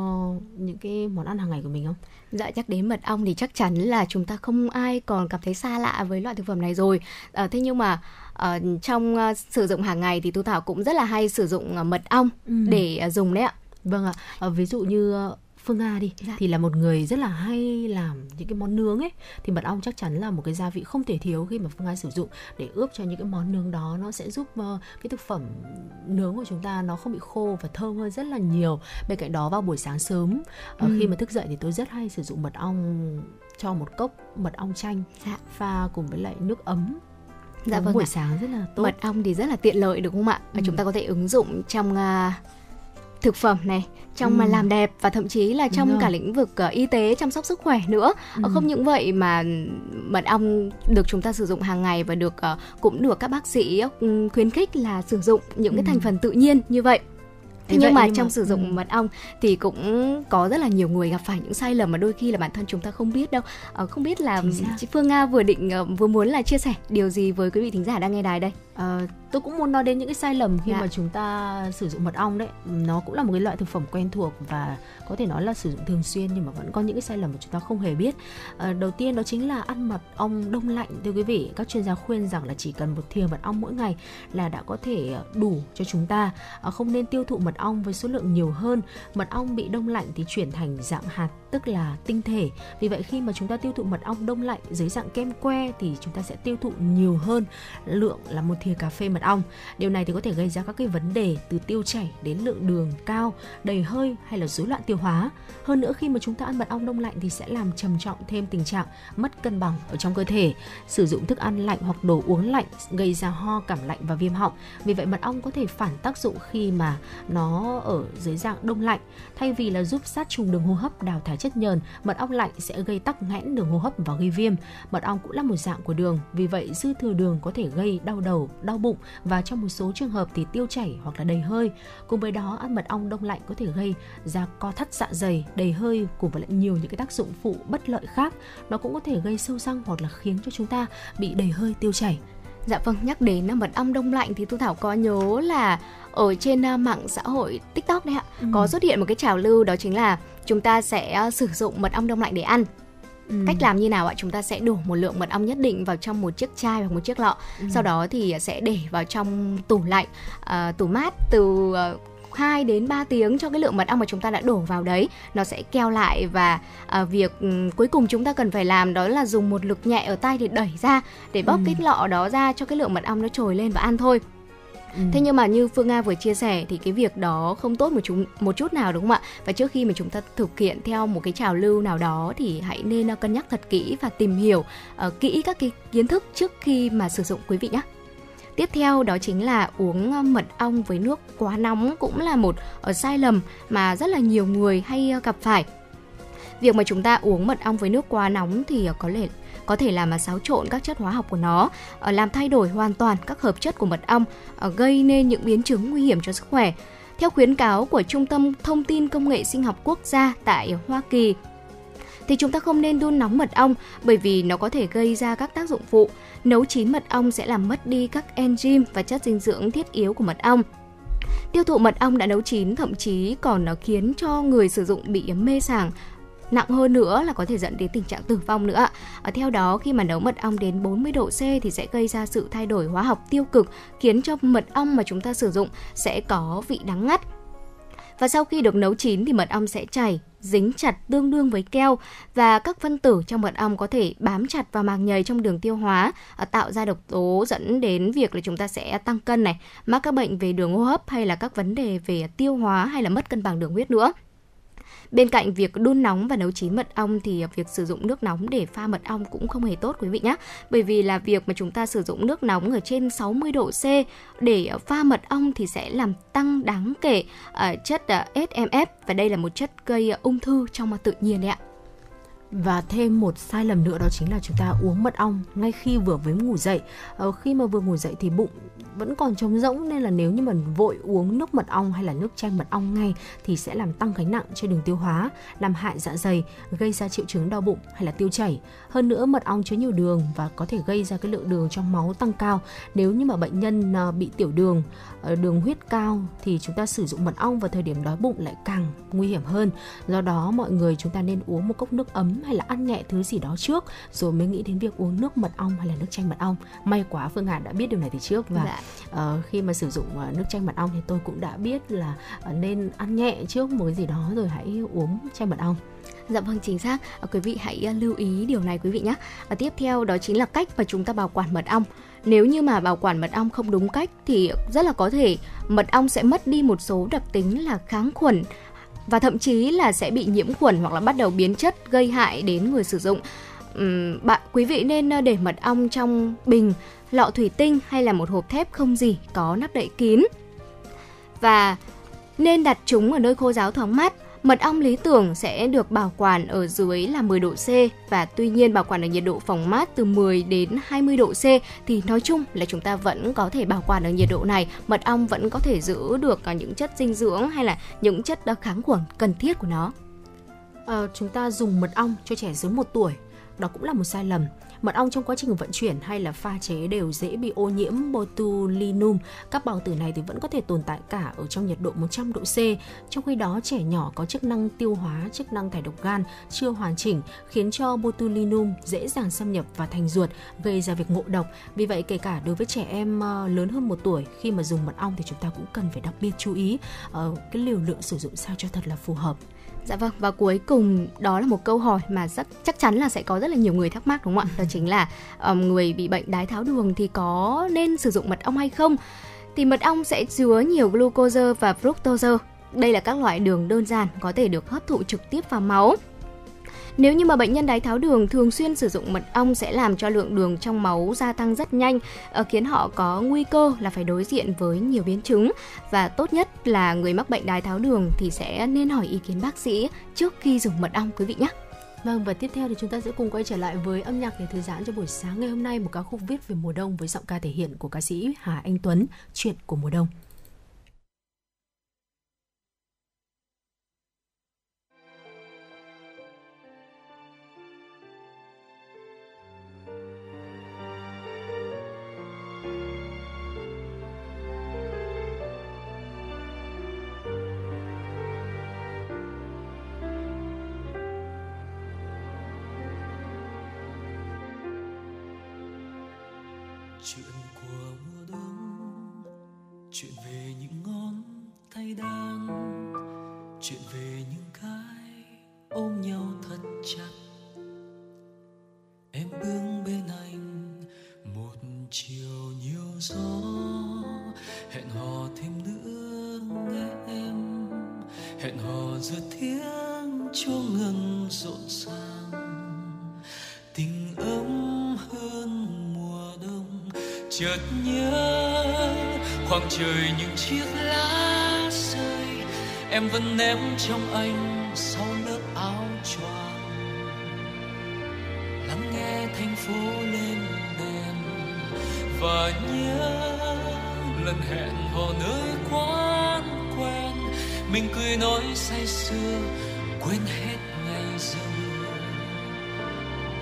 những cái món ăn hàng ngày của mình không? Dạ, nhắc đến mật ong thì chắc chắn là chúng ta không ai còn cảm thấy xa lạ với loại thực phẩm này rồi. À, thế nhưng mà à, trong à, sử dụng hàng ngày thì Thu Thảo cũng rất là hay sử dụng à, mật ong ừ. để à, dùng đấy ạ. Vâng ạ, à, ví dụ như Phương Nga đi, dạ. thì là một người rất là hay làm những cái món nướng ấy, thì mật ong chắc chắn là một cái gia vị không thể thiếu khi mà Phương Nga sử dụng để ướp cho những cái món nướng đó. Nó sẽ giúp uh, cái thực phẩm nướng của chúng ta nó không bị khô và thơm hơn rất là nhiều. Bên cạnh đó vào buổi sáng sớm uh, ừ. khi mà thức dậy thì tôi rất hay sử dụng mật ong cho một cốc mật ong chanh dạ. pha cùng với lại nước ấm. Dạ vâng buổi ạ. Sáng rất là tốt. Mật ong thì rất là tiện lợi đúng không ạ? Ừ. Chúng ta có thể ứng dụng trong uh... thực phẩm này, trong ừ. làm đẹp và thậm chí là trong cả lĩnh vực uh, y tế, chăm sóc sức khỏe nữa. Ừ. Không những vậy mà mật ong được chúng ta sử dụng hàng ngày và được uh, cũng được các bác sĩ uh, khuyến khích là sử dụng những ừ. cái thành phần tự nhiên như vậy. Thế nhưng mà nhưng trong mà... sử dụng ừ. mật ong thì cũng có rất là nhiều người gặp phải những sai lầm mà đôi khi là bản thân chúng ta không biết đâu. À, không biết là chị Phương Nga vừa định vừa muốn là chia sẻ điều gì với quý vị thính giả đang nghe đài đây? À, tôi cũng muốn nói đến những cái sai lầm khi dạ. mà chúng ta sử dụng mật ong đấy. Nó cũng là một cái loại thực phẩm quen thuộc và có thể nói là sử dụng thường xuyên, nhưng mà vẫn có những cái sai lầm mà chúng ta không hề biết. À, đầu tiên đó chính là ăn mật ong đông lạnh. Thưa quý vị, các chuyên gia khuyên rằng là chỉ cần một thìa mật ong mỗi ngày là đã có thể đủ cho chúng ta. À, không nên tiêu thụ mật ong với số lượng nhiều hơn. Mật ong bị đông lạnh thì chuyển thành dạng hạt, tức là tinh thể. Vì vậy khi mà chúng ta tiêu thụ mật ong đông lạnh dưới dạng kem que thì chúng ta sẽ tiêu thụ nhiều hơn lượng là một thìa cà phê mật ong. Điều này thì có thể gây ra các cái vấn đề từ tiêu chảy đến lượng đường cao, đầy hơi hay là rối loạn tiêu hóa. Hơn nữa khi mà chúng ta ăn mật ong đông lạnh thì sẽ làm trầm trọng thêm tình trạng mất cân bằng ở trong cơ thể. Sử dụng thức ăn lạnh hoặc đồ uống lạnh gây ra ho, cảm lạnh và viêm họng. Vì vậy mật ong có thể phản tác dụng khi mà nó ở dưới dạng đông lạnh. Thay vì là giúp sát trùng đường hô hấp, đào thải chất nhờn, mật ong lạnh sẽ gây tắc nghẽn đường hô hấp và gây viêm. Mật ong cũng là một dạng của đường, vì vậy dư thừa đường có thể gây đau đầu, đau bụng và trong một số trường hợp thì tiêu chảy hoặc là đầy hơi. Cùng với đó, ăn mật ong đông lạnh có thể gây ra co thắt dạ dày, đầy hơi cùng với lại nhiều những cái tác dụng phụ bất lợi khác. Nó cũng có thể gây sâu răng hoặc là khiến cho chúng ta bị đầy hơi, tiêu chảy. Dạ vâng, nhắc đến mật ong đông lạnh thì Thu Thảo có nhớ là ở trên mạng xã hội TikTok đấy ạ, ừ. có xuất hiện một cái trào lưu đó chính là chúng ta sẽ sử dụng mật ong đông lạnh để ăn. Ừ. Cách làm như nào ạ? Chúng ta sẽ đổ một lượng mật ong nhất định vào trong một chiếc chai hoặc một chiếc lọ. Ừ. Sau đó thì sẽ để vào trong tủ lạnh, uh, tủ mát từ uh, hai đến ba tiếng cho cái lượng mật ong mà chúng ta đã đổ vào đấy, nó sẽ keo lại. Và à, việc um, cuối cùng chúng ta cần phải làm đó là dùng một lực nhẹ ở tay để đẩy ra, để bóp ừ. cái lọ đó ra cho cái lượng mật ong nó trồi lên và ăn thôi. Ừ. Thế nhưng mà như Phương Nga vừa chia sẻ thì cái việc đó không tốt một, chúng, một chút nào, đúng không ạ? Và trước khi mà chúng ta thực hiện theo một cái trào lưu nào đó thì hãy nên cân nhắc thật kỹ và tìm hiểu uh, kỹ các cái kiến thức trước khi mà sử dụng, quý vị nhé. Tiếp theo đó chính là uống mật ong với nước quá nóng, cũng là một uh, sai lầm mà rất là nhiều người hay uh, gặp phải. Việc mà chúng ta uống mật ong với nước quá nóng thì uh, có lẽ có thể làm mà xáo trộn các chất hóa học của nó, làm thay đổi hoàn toàn các hợp chất của mật ong, gây nên những biến chứng nguy hiểm cho sức khỏe. Theo khuyến cáo của Trung tâm Thông tin Công nghệ Sinh học Quốc gia tại Hoa Kỳ, thì chúng ta không nên đun nóng mật ong bởi vì nó có thể gây ra các tác dụng phụ. Nấu chín mật ong sẽ làm mất đi các enzyme và chất dinh dưỡng thiết yếu của mật ong. Tiêu thụ mật ong đã nấu chín thậm chí còn khiến cho người sử dụng bị mê sảng, nặng hơn nữa là có thể dẫn đến tình trạng tử vong nữa. Ở theo đó, khi mà nấu mật ong đến bốn mươi độ C thì sẽ gây ra sự thay đổi hóa học tiêu cực, khiến cho mật ong mà chúng ta sử dụng sẽ có vị đắng ngắt. Và sau khi được nấu chín thì mật ong sẽ chảy, dính chặt tương đương với keo, và các phân tử trong mật ong có thể bám chặt vào màng nhầy trong đường tiêu hóa, tạo ra độc tố, dẫn đến việc là chúng ta sẽ tăng cân này, mắc các bệnh về đường hô hấp hay là các vấn đề về tiêu hóa hay là mất cân bằng đường huyết nữa. Bên cạnh việc đun nóng và nấu chín mật ong thì việc sử dụng nước nóng để pha mật ong cũng không hề tốt, quý vị nhé. Bởi vì là việc mà chúng ta sử dụng nước nóng ở trên sáu mươi độ C để pha mật ong thì sẽ làm tăng đáng kể chất S M F, và đây là một chất gây ung thư trong tự nhiên đấy ạ. Và thêm một sai lầm nữa đó chính là chúng ta uống mật ong ngay khi vừa mới ngủ dậy. Ờ, khi mà vừa ngủ dậy thì bụng vẫn còn trống rỗng, nên là nếu như mình vội uống nước mật ong hay là nước chanh mật ong ngay thì sẽ làm tăng gánh nặng cho đường tiêu hóa, làm hại dạ dày, gây ra triệu chứng đau bụng hay là tiêu chảy. Hơn nữa, mật ong chứa nhiều đường và có thể gây ra cái lượng đường trong máu tăng cao. Nếu như mà bệnh nhân bị tiểu đường, đường huyết cao thì chúng ta sử dụng mật ong vào thời điểm đói bụng lại càng nguy hiểm hơn. Do đó, mọi người chúng ta nên uống một cốc nước ấm hay là ăn nhẹ thứ gì đó trước rồi mới nghĩ đến việc uống nước mật ong hay là nước chanh mật ong. May quá Phương Hà đã biết điều này từ trước, và dạ. Uh, khi mà sử dụng uh, nước chanh mật ong thì tôi cũng đã biết là uh, nên ăn nhẹ trước một cái gì đó rồi hãy uống chanh mật ong. Dạ vâng, chính xác. Uh, quý vị hãy uh, lưu ý điều này, quý vị nhé. Uh, tiếp theo đó chính là cách mà chúng ta bảo quản mật ong. Nếu như mà bảo quản mật ong không đúng cách thì rất là có thể mật ong sẽ mất đi một số đặc tính là kháng khuẩn, và thậm chí là sẽ bị nhiễm khuẩn hoặc là bắt đầu biến chất gây hại đến người sử dụng. Uhm, bạn quý vị nên uh, để mật ong trong bình, lọ thủy tinh hay là một hộp thép không gỉ có nắp đậy kín, và nên đặt chúng ở nơi khô ráo thoáng mát. Mật ong lý tưởng sẽ được bảo quản ở dưới là mười độ C, và tuy nhiên bảo quản ở nhiệt độ phòng mát từ mười đến hai mươi độ C thì nói chung là chúng ta vẫn có thể bảo quản ở nhiệt độ này. Mật ong vẫn có thể giữ được những chất dinh dưỡng hay là những chất kháng khuẩn cần thiết của nó. À, chúng ta dùng mật ong cho trẻ dưới một tuổi, đó cũng là một sai lầm. Mật ong trong quá trình vận chuyển hay là pha chế đều dễ bị ô nhiễm botulinum. Các bào tử này thì vẫn có thể tồn tại cả ở trong nhiệt độ một trăm độ C. Trong khi đó, trẻ nhỏ có chức năng tiêu hóa, chức năng thải độc gan chưa hoàn chỉnh, khiến cho botulinum dễ dàng xâm nhập vào thành ruột, gây ra việc ngộ độc. Vì vậy, kể cả đối với trẻ em lớn hơn một tuổi, khi mà dùng mật ong thì chúng ta cũng cần phải đặc biệt chú ý cái liều lượng sử dụng sao cho thật là phù hợp. Dạ vâng, và cuối cùng đó là một câu hỏi mà rất, chắc chắn là sẽ có rất là nhiều người thắc mắc, đúng không ạ? Đó chính là um, người bị bệnh đái tháo đường thì có nên sử dụng mật ong hay không? Thì mật ong sẽ chứa nhiều glucose và fructose. Đây là các loại đường đơn giản có thể được hấp thụ trực tiếp vào máu. Nếu như mà bệnh nhân đái tháo đường thường xuyên sử dụng mật ong sẽ làm cho lượng đường trong máu gia tăng rất nhanh, khiến họ có nguy cơ là phải đối diện với nhiều biến chứng. Và tốt nhất là người mắc bệnh đái tháo đường thì sẽ nên hỏi ý kiến bác sĩ trước khi dùng mật ong, quý vị nhé. Vâng, và tiếp theo thì chúng ta sẽ cùng quay trở lại với âm nhạc để thư giãn cho buổi sáng ngày hôm nay, một ca khúc viết về mùa đông với giọng ca thể hiện của ca sĩ Hà Anh Tuấn, Chuyện của mùa đông. thay đang chuyện về những cái ôm nhau thật chặt. Em bước bên anh một chiều nhiều gió, hẹn hò thêm nữa nghe em, hẹn hò giữa tiếng chuông ngân rộn ràng. Tình ấm hơn mùa đông, chợt nhớ khoảng trời những chiếc lá rơi, em vẫn ném trong anh sau lớp áo choàng. Lắng nghe thành phố lên đèn và nhớ lần hẹn hò nơi quán quen, mình cười nói say sưa quên hết ngày giờ.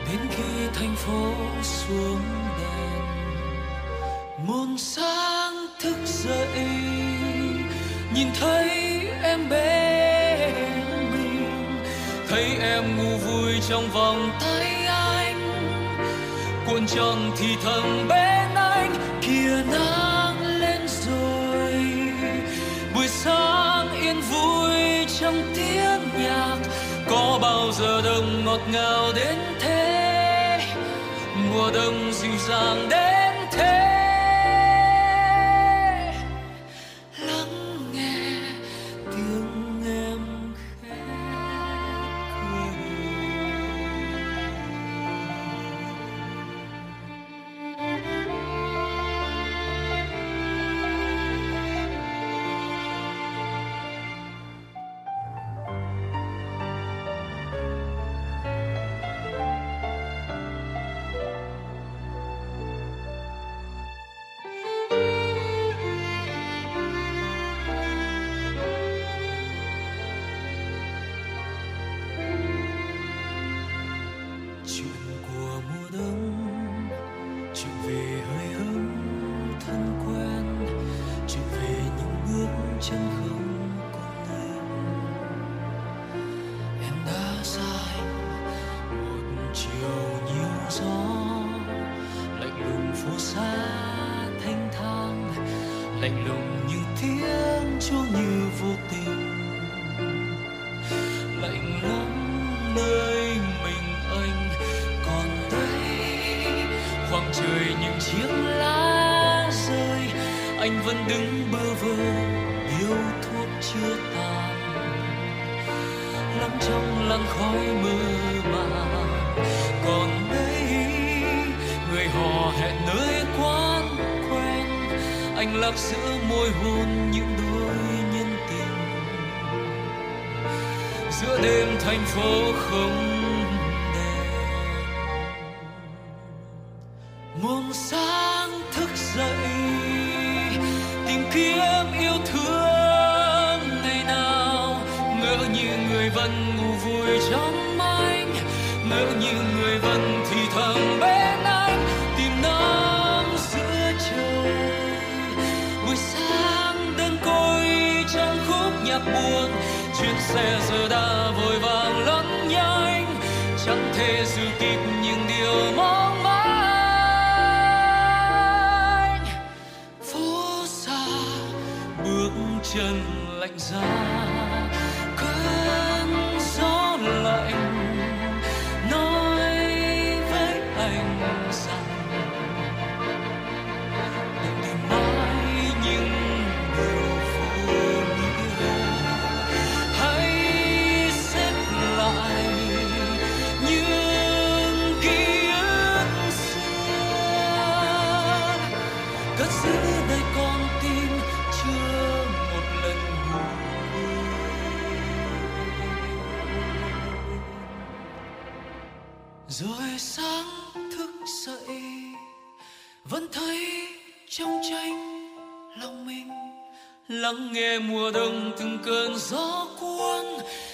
Đến khi thành phố xuống đèn muôn sáng thức dậy, nhìn thấy em bên mình, thấy em ngủ vui trong vòng tay anh, cuộn tròn thì thầm bên anh. Kìa nắng lên rồi, buổi sáng yên vui trong tiếng nhạc, có bao giờ đông ngọt ngào đến thế, mùa đông dịu dàng đến thế.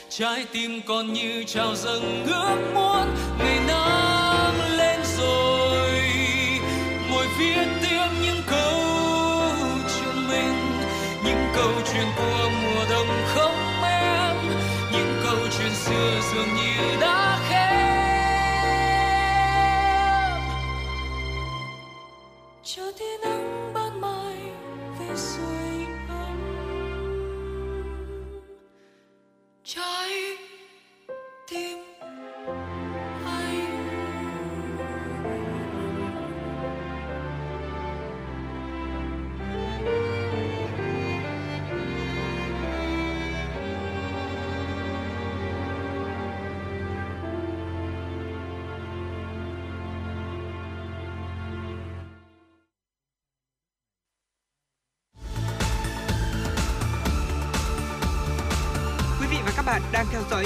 Trái tim còn như trào dâng ước muốn, ngày nắng lên rồi ngồi viết tiếp những câu chuyện mình, những câu chuyện của mùa đông không em, những câu chuyện xưa dường như đã khép. Chờ tia nắng ban mai về rồi em. bạn đang theo dõi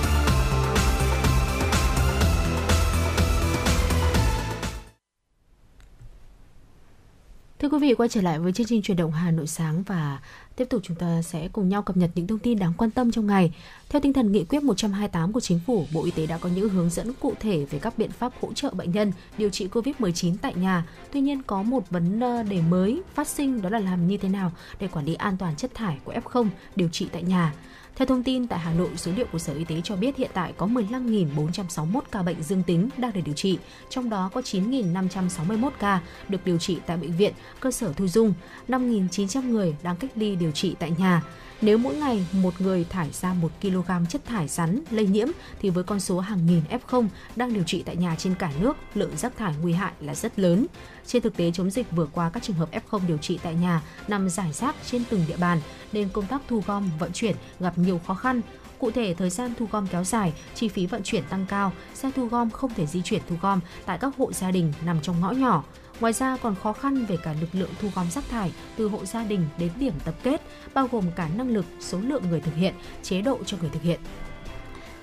Thưa quý vị, quay trở lại với chương trình Chuyển động Hà Nội sáng và tiếp tục chúng ta sẽ cùng nhau cập nhật những thông tin đáng quan tâm trong ngày. Theo tinh thần nghị quyết một trăm hai mươi tám của Chính phủ, Bộ Y tế đã có những hướng dẫn cụ thể về các biện pháp hỗ trợ bệnh nhân điều trị covid mười chín tại nhà. Tuy nhiên, có một vấn đề mới phát sinh, đó là làm như thế nào để quản lý an toàn chất thải của ép không điều trị tại nhà. Theo thông tin tại Hà Nội, số liệu của Sở Y tế cho biết hiện tại có mười lăm nghìn bốn trăm sáu mươi mốt ca bệnh dương tính đang được điều trị, trong đó có chín nghìn năm trăm sáu mươi mốt ca được điều trị tại bệnh viện, cơ sở thu dung, năm nghìn chín trăm người đang cách ly điều trị tại nhà. Nếu mỗi ngày một người thải ra một ki lô gam chất thải rắn lây nhiễm thì với con số hàng nghìn ép không đang điều trị tại nhà trên cả nước, lượng rác thải nguy hại là rất lớn. Trên thực tế chống dịch vừa qua, các trường hợp ép không điều trị tại nhà nằm rải rác trên từng địa bàn nên công tác thu gom, vận chuyển gặp nhiều khó khăn. Cụ thể, thời gian thu gom kéo dài, chi phí vận chuyển tăng cao, xe thu gom không thể di chuyển thu gom tại các hộ gia đình nằm trong ngõ nhỏ. Ngoài ra còn khó khăn về cả lực lượng thu gom rác thải từ hộ gia đình đến điểm tập kết, bao gồm cả năng lực, số lượng người thực hiện, chế độ cho người thực hiện.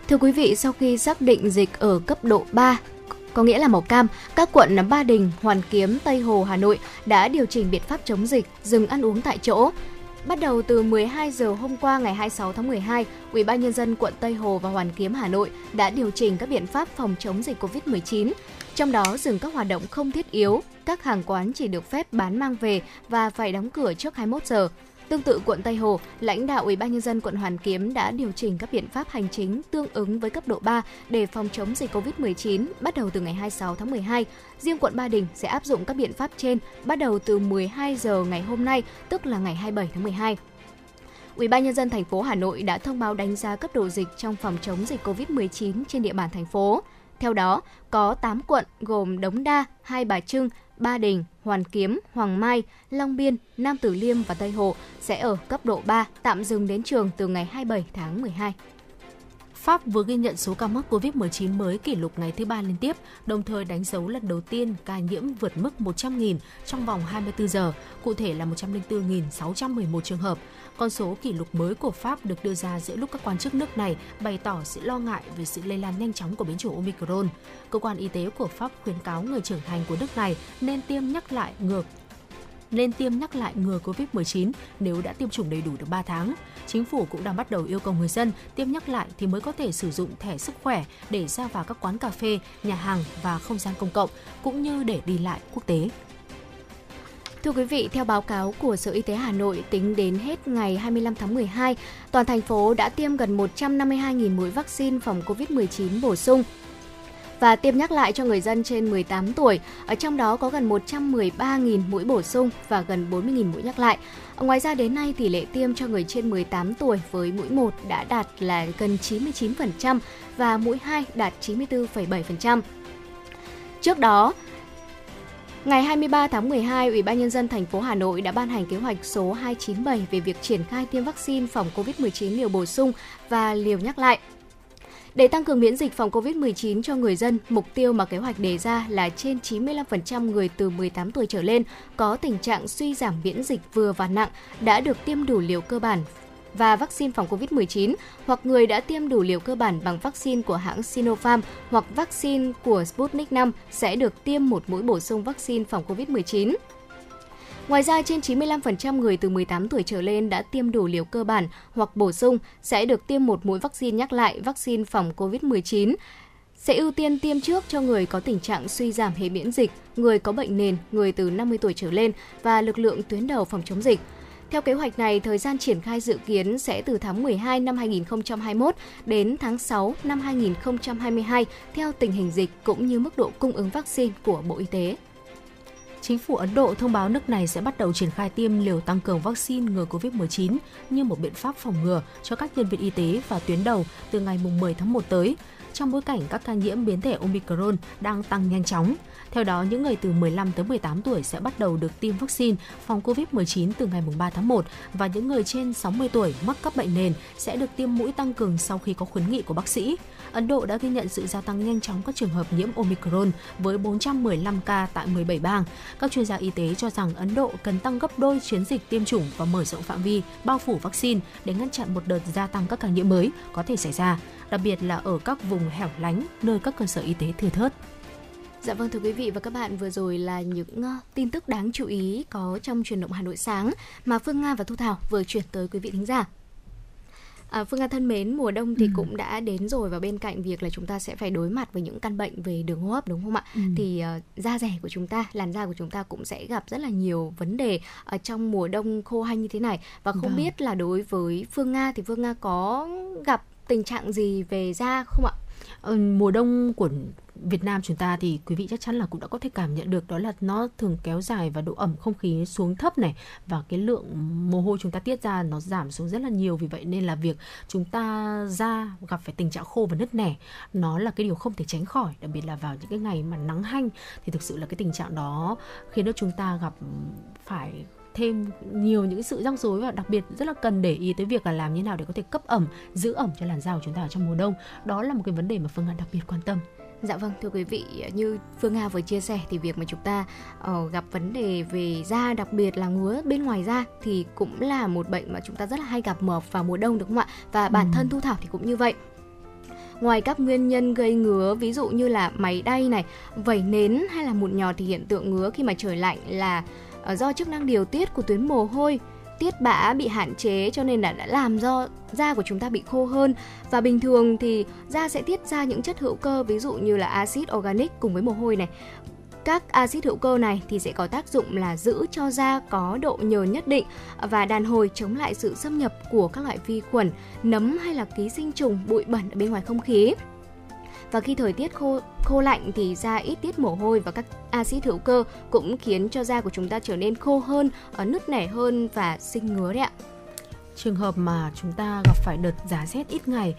Thưa quý vị, sau khi xác định dịch ở cấp độ ba, có nghĩa là màu cam, các quận Ba Đình, Hoàn Kiếm, Tây Hồ, Hà Nội đã điều chỉnh biện pháp chống dịch, dừng ăn uống tại chỗ. Bắt đầu từ mười hai giờ hôm qua ngày hai mươi sáu tháng mười hai, Ủy ban nhân dân quận Tây Hồ và Hoàn Kiếm, Hà Nội đã điều chỉnh các biện pháp phòng chống dịch covid mười chín, trong đó dừng các hoạt động không thiết yếu, các hàng quán chỉ được phép bán mang về và phải đóng cửa trước hai mươi mốt giờ. Tương tự quận Tây Hồ, lãnh đạo Ủy ban nhân dân quận Hoàn Kiếm đã điều chỉnh các biện pháp hành chính tương ứng với cấp độ ba để phòng chống dịch covid mười chín bắt đầu từ ngày hai mươi sáu tháng mười hai. Riêng quận Ba Đình sẽ áp dụng các biện pháp trên bắt đầu từ mười hai giờ ngày hôm nay, tức là ngày hai mươi bảy tháng mười hai. Ủy ban nhân dân thành phố Hà Nội đã thông báo đánh giá cấp độ dịch trong phòng chống dịch covid mười chín trên địa bàn thành phố. Theo đó, có tám quận gồm Đống Đa, Hai Bà Trưng, Ba Đình, Hoàn Kiếm, Hoàng Mai, Long Biên, Nam Từ Liêm và Tây Hồ sẽ ở cấp độ ba, tạm dừng đến trường từ ngày hai mươi bảy tháng mười hai. Pháp vừa ghi nhận số ca mắc covid mười chín mới kỷ lục ngày thứ ba liên tiếp, đồng thời đánh dấu lần đầu tiên ca nhiễm vượt mức một trăm nghìn trong vòng hai mươi bốn giờ, cụ thể là một trăm lẻ bốn nghìn sáu trăm mười một trường hợp. Con số kỷ lục mới của Pháp được đưa ra giữa lúc các quan chức nước này bày tỏ sự lo ngại về sự lây lan nhanh chóng của biến chủng Omicron. Cơ quan y tế của Pháp khuyến cáo người trưởng thành của nước này nên tiêm nhắc lại ngược nên tiêm nhắc lại ngừa covid mười chín nếu đã tiêm chủng đầy đủ được ba tháng. Chính phủ cũng đang bắt đầu yêu cầu người dân tiêm nhắc lại thì mới có thể sử dụng thẻ sức khỏe để ra vào các quán cà phê, nhà hàng và không gian công cộng, cũng như để đi lại quốc tế. Thưa quý vị, theo báo cáo của Sở Y tế Hà Nội, tính đến hết ngày hai mươi lăm tháng mười hai, toàn thành phố đã tiêm gần một trăm năm mươi hai nghìn mũi vaccine phòng covid mười chín bổ sung và tiêm nhắc lại cho người dân trên mười tám tuổi, ở trong đó có gần một trăm mười ba nghìn mũi bổ sung và gần bốn mươi nghìn mũi nhắc lại. Ngoài ra đến nay, tỷ lệ tiêm cho người trên mười tám tuổi với mũi một đã đạt là gần chín mươi chín phần trăm và mũi hai đạt chín mươi tư phẩy bảy phần trăm. Trước đó, ngày hai mươi ba tháng mười hai, Ủy ban nhân dân thành phố Hà Nội đã ban hành kế hoạch số hai trăm chín mươi bảy về việc triển khai tiêm vaccine phòng covid mười chín liều bổ sung và liều nhắc lại. Để tăng cường miễn dịch phòng covid mười chín cho người dân, mục tiêu mà kế hoạch đề ra là trên chín mươi lăm phần trăm người từ mười tám tuổi trở lên có tình trạng suy giảm miễn dịch vừa và nặng đã được tiêm đủ liều cơ bản và vaccine phòng covid mười chín, hoặc người đã tiêm đủ liều cơ bản bằng vaccine của hãng Sinopharm hoặc vaccine của Sputnik V sẽ được tiêm một mũi bổ sung vaccine phòng covid mười chín. Ngoài ra, trên chín mươi lăm phần trăm người từ mười tám tuổi trở lên đã tiêm đủ liều cơ bản hoặc bổ sung sẽ được tiêm một mũi vaccine nhắc lại, vaccine phòng covid mười chín sẽ ưu tiên tiêm trước cho người có tình trạng suy giảm hệ miễn dịch, người có bệnh nền, người từ năm mươi tuổi trở lên và lực lượng tuyến đầu phòng chống dịch. Theo kế hoạch này, thời gian triển khai dự kiến sẽ từ tháng mười hai năm hai nghìn không trăm hai mươi mốt đến tháng sáu năm hai nghìn không trăm hai mươi hai theo tình hình dịch cũng như mức độ cung ứng vaccine của Bộ Y tế. Chính phủ Ấn Độ thông báo nước này sẽ bắt đầu triển khai tiêm liều tăng cường vaccine ngừa covid mười chín như một biện pháp phòng ngừa cho các nhân viên y tế và tuyến đầu từ ngày mười tháng một tới, trong bối cảnh các ca nhiễm biến thể Omicron đang tăng nhanh chóng. Theo đó, những người từ mười lăm tới mười tám tuổi sẽ bắt đầu được tiêm vaccine phòng covid mười chín từ ngày ba tháng một và những người trên sáu mươi tuổi mắc các bệnh nền sẽ được tiêm mũi tăng cường sau khi có khuyến nghị của bác sĩ. Ấn Độ đã ghi nhận sự gia tăng nhanh chóng các trường hợp nhiễm Omicron với bốn trăm mười lăm ca tại mười bảy bang. Các chuyên gia y tế cho rằng Ấn Độ cần tăng gấp đôi chiến dịch tiêm chủng và mở rộng phạm vi bao phủ vaccine để ngăn chặn một đợt gia tăng các ca nhiễm mới có thể xảy ra, đặc biệt là ở các vùng hẻo lánh nơi các cơ sở y tế thưa thớt. Dạ vâng, thưa quý vị và các bạn, vừa rồi là những tin tức đáng chú ý có trong Chuyển động Hà Nội sáng mà Phương Nga và Thu Thảo vừa chuyển tới quý vị thính giả. À, Phương Nga thân mến, mùa đông thì ừ. cũng đã đến rồi, và bên cạnh việc là chúng ta sẽ phải đối mặt với những căn bệnh về đường hô hấp, đúng không ạ? Ừ. Thì uh, da dẻ của chúng ta, làn da của chúng ta cũng sẽ gặp rất là nhiều vấn đề uh, trong mùa đông khô hanh như thế này. Và không vâng. biết là đối với Phương Nga thì Phương Nga có gặp tình trạng gì về da không ạ? Ừ, mùa đông của Việt Nam chúng ta thì quý vị chắc chắn là cũng đã có thể cảm nhận được, đó là nó thường kéo dài và độ ẩm không khí xuống thấp này, và cái lượng mồ hôi chúng ta tiết ra nó giảm xuống rất là nhiều. Vì vậy nên là việc chúng ta da gặp phải tình trạng khô và nứt nẻ nó là cái điều không thể tránh khỏi, đặc biệt là vào những cái ngày mà nắng hanh thì thực sự là cái tình trạng đó khiến cho chúng ta gặp phải thêm nhiều những sự rắc rối, và đặc biệt rất là cần để ý tới việc là làm như nào để có thể cấp ẩm, giữ ẩm cho làn da của chúng ta trong mùa đông. Đó là một cái vấn đề mà Phương Nga đặc biệt quan tâm. Dạ vâng, thưa quý vị, như Phương Nga vừa chia sẻ thì việc mà chúng ta uh, gặp vấn đề về da, đặc biệt là ngứa bên ngoài da thì cũng là một bệnh mà chúng ta rất là hay gặp mờ vào mùa đông, đúng không ạ? Và bản ừ. thân Thu Thảo thì cũng như vậy. Ngoài các nguyên nhân gây ngứa, ví dụ như là máy đay này, vẩy nến hay là mụn nhọt, thì hiện tượng ngứa khi mà trời lạnh là do chức năng điều tiết của tuyến mồ hôi, tiết bã bị hạn chế, cho nên là đã làm do da của chúng ta bị khô hơn. Và bình thường thì da sẽ tiết ra những chất hữu cơ, ví dụ như là axit organic cùng với mồ hôi này. Các axit hữu cơ này thì sẽ có tác dụng là giữ cho da có độ nhờn nhất định và đàn hồi, chống lại sự xâm nhập của các loại vi khuẩn, nấm hay là ký sinh trùng, bụi bẩn ở bên ngoài không khí. Và khi thời tiết khô, khô lạnh thì da ít tiết mồ hôi, và các axit hữu cơ cũng khiến cho da của chúng ta trở nên khô hơn, nứt nẻ hơn và sinh ngứa đấy ạ. Trường hợp mà chúng ta gặp phải đợt giá rét ít ngày,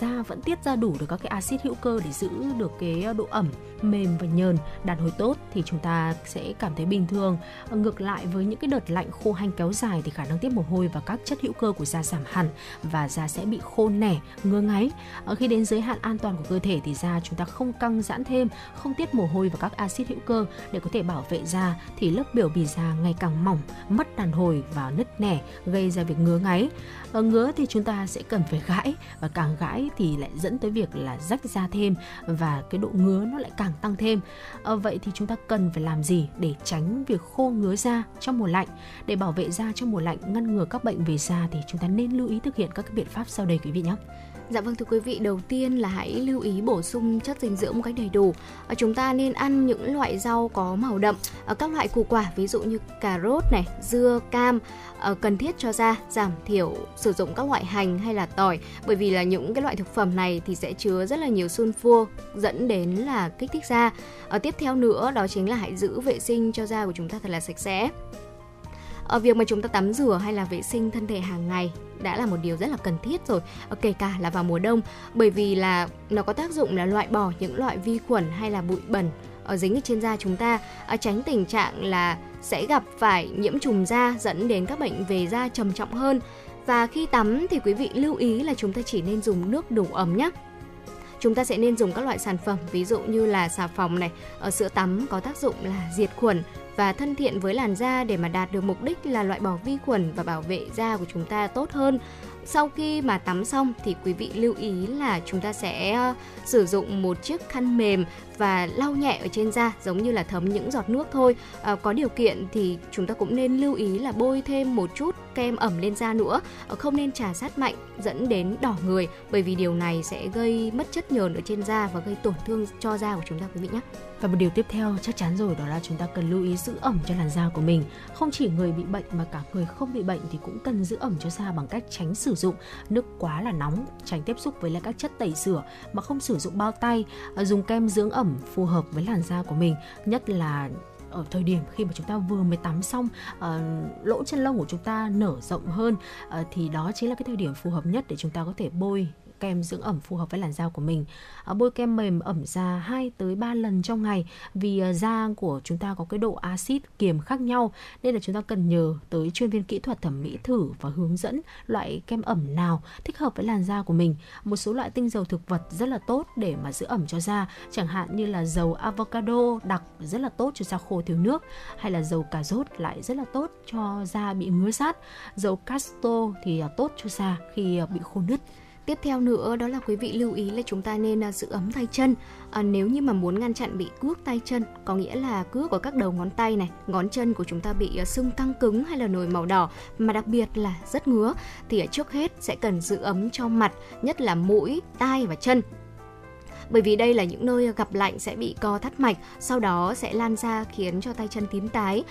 da vẫn tiết ra đủ được các cái axit hữu cơ để giữ được cái độ ẩm, mềm và nhờn, đàn hồi tốt thì chúng ta sẽ cảm thấy bình thường. Ngược lại với những cái đợt lạnh khô hanh kéo dài thì khả năng tiết mồ hôi và các chất hữu cơ của da giảm hẳn, và da sẽ bị khô nẻ, ngứa ngáy. Khi đến giới hạn an toàn của cơ thể thì da chúng ta không căng giãn thêm, không tiết mồ hôi và các axit hữu cơ để có thể bảo vệ da, thì lớp biểu bì da ngày càng mỏng, mất đàn hồi và nứt nẻ, gây ra việc ngứa ngáy. Ngứa thì chúng ta sẽ cần phải gãi, và càng gãi thì lại dẫn tới việc là rách da thêm, và cái độ ngứa nó lại càng tăng thêm. À, vậy thì chúng ta cần phải làm gì để tránh việc khô ngứa da trong mùa lạnh? Để bảo vệ da trong mùa lạnh, ngăn ngừa các bệnh về da thì chúng ta nên lưu ý thực hiện các cái biện pháp sau đây quý vị nhé. Dạ vâng, thưa quý vị, đầu tiên là hãy lưu ý bổ sung chất dinh dưỡng một cách đầy đủ. À, chúng ta nên ăn những loại rau có màu đậm, à, các loại củ quả ví dụ như cà rốt này, dưa, cam à, cần thiết cho da, giảm thiểu sử dụng các loại hành hay là tỏi, bởi vì là những cái loại thực phẩm này thì sẽ chứa rất là nhiều sunfua dẫn đến là kích thích da. À, tiếp theo nữa đó chính là hãy giữ vệ sinh cho da của chúng ta thật là sạch sẽ. Ở việc mà chúng ta tắm rửa hay là vệ sinh thân thể hàng ngày đã là một điều rất là cần thiết rồi, kể cả là vào mùa đông, bởi vì là nó có tác dụng là loại bỏ những loại vi khuẩn hay là bụi bẩn ở dính ở trên da chúng ta, tránh tình trạng là sẽ gặp phải nhiễm trùng da dẫn đến các bệnh về da trầm trọng hơn. Và khi tắm thì quý vị lưu ý là chúng ta chỉ nên dùng nước đủ ấm nhé. Chúng ta sẽ nên dùng các loại sản phẩm ví dụ như là xà phòng này, sữa tắm có tác dụng là diệt khuẩn và thân thiện với làn da để mà đạt được mục đích là loại bỏ vi khuẩn và bảo vệ da của chúng ta tốt hơn. Sau khi mà tắm xong thì quý vị lưu ý là chúng ta sẽ sử dụng một chiếc khăn mềm và lau nhẹ ở trên da, giống như là thấm những giọt nước thôi. À, có điều kiện thì chúng ta cũng nên lưu ý là bôi thêm một chút kem ẩm lên da nữa, không nên chà sát mạnh dẫn đến đỏ người, bởi vì điều này sẽ gây mất chất nhờn ở trên da và gây tổn thương cho da của chúng ta quý vị nhé. Và một điều tiếp theo chắc chắn rồi, đó là chúng ta cần lưu ý giữ ẩm cho làn da của mình. Không chỉ người bị bệnh mà cả người không bị bệnh thì cũng cần giữ ẩm cho da bằng cách tránh sử dụng nước quá là nóng, tránh tiếp xúc với lại các chất tẩy rửa mà không sử dụng bao tay, dùng kem dưỡng ẩm phù hợp với làn da của mình, nhất là ở thời điểm khi mà chúng ta vừa mới tắm xong, à, lỗ chân lông của chúng ta nở rộng hơn, à, thì đó chính là cái thời điểm phù hợp nhất để chúng ta có thể bôi kem dưỡng ẩm phù hợp với làn da của mình. Bôi kem mềm ẩm da hai tới ba lần trong ngày, vì da của chúng ta có cái độ axit kiềm khác nhau, nên là chúng ta cần nhờ tới chuyên viên kỹ thuật thẩm mỹ thử và hướng dẫn loại kem ẩm nào thích hợp với làn da của mình. Một số loại tinh dầu thực vật rất là tốt để mà giữ ẩm cho da, chẳng hạn như là dầu avocado đặc rất là tốt cho da khô thiếu nước, hay là dầu cà rốt lại rất là tốt cho da bị ngứa sát, dầu castor thì tốt cho da khi bị khô nứt. Tiếp theo nữa đó là quý vị lưu ý là chúng ta nên giữ ấm tay chân. À, nếu như mà muốn ngăn chặn bị cước tay chân, có nghĩa là cước của các đầu ngón tay này, ngón chân của chúng ta bị sưng căng cứng hay là nổi màu đỏ, mà đặc biệt là rất ngứa, thì trước hết sẽ cần giữ ấm cho mặt, nhất là mũi, tai và chân. Bởi vì đây là những nơi gặp lạnh sẽ bị co thắt mạch, sau đó sẽ lan ra khiến cho tay chân tím tái.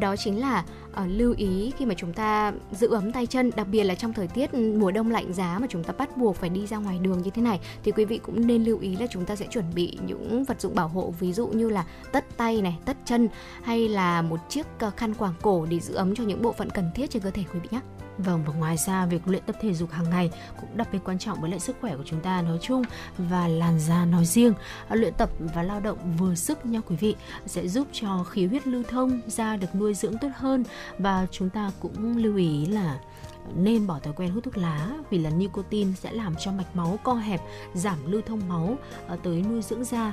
Đó chính là uh, lưu ý khi mà chúng ta giữ ấm tay chân, đặc biệt là trong thời tiết mùa đông lạnh giá mà chúng ta bắt buộc phải đi ra ngoài đường như thế này, thì quý vị cũng nên lưu ý là chúng ta sẽ chuẩn bị những vật dụng bảo hộ, ví dụ như là tất tay này, tất chân, hay là một chiếc khăn quàng cổ để giữ ấm cho những bộ phận cần thiết trên cơ thể quý vị nhé. Vâng, và ngoài ra việc luyện tập thể dục hàng ngày cũng đặc biệt quan trọng với lại sức khỏe của chúng ta nói chung và làn da nói riêng. Luyện tập và lao động vừa sức nha quý vị sẽ giúp cho khí huyết lưu thông, da được nuôi dưỡng tốt hơn. Và chúng ta cũng lưu ý là nên bỏ thói quen hút thuốc lá, vì là nicotine sẽ làm cho mạch máu co hẹp, giảm lưu thông máu tới nuôi dưỡng da.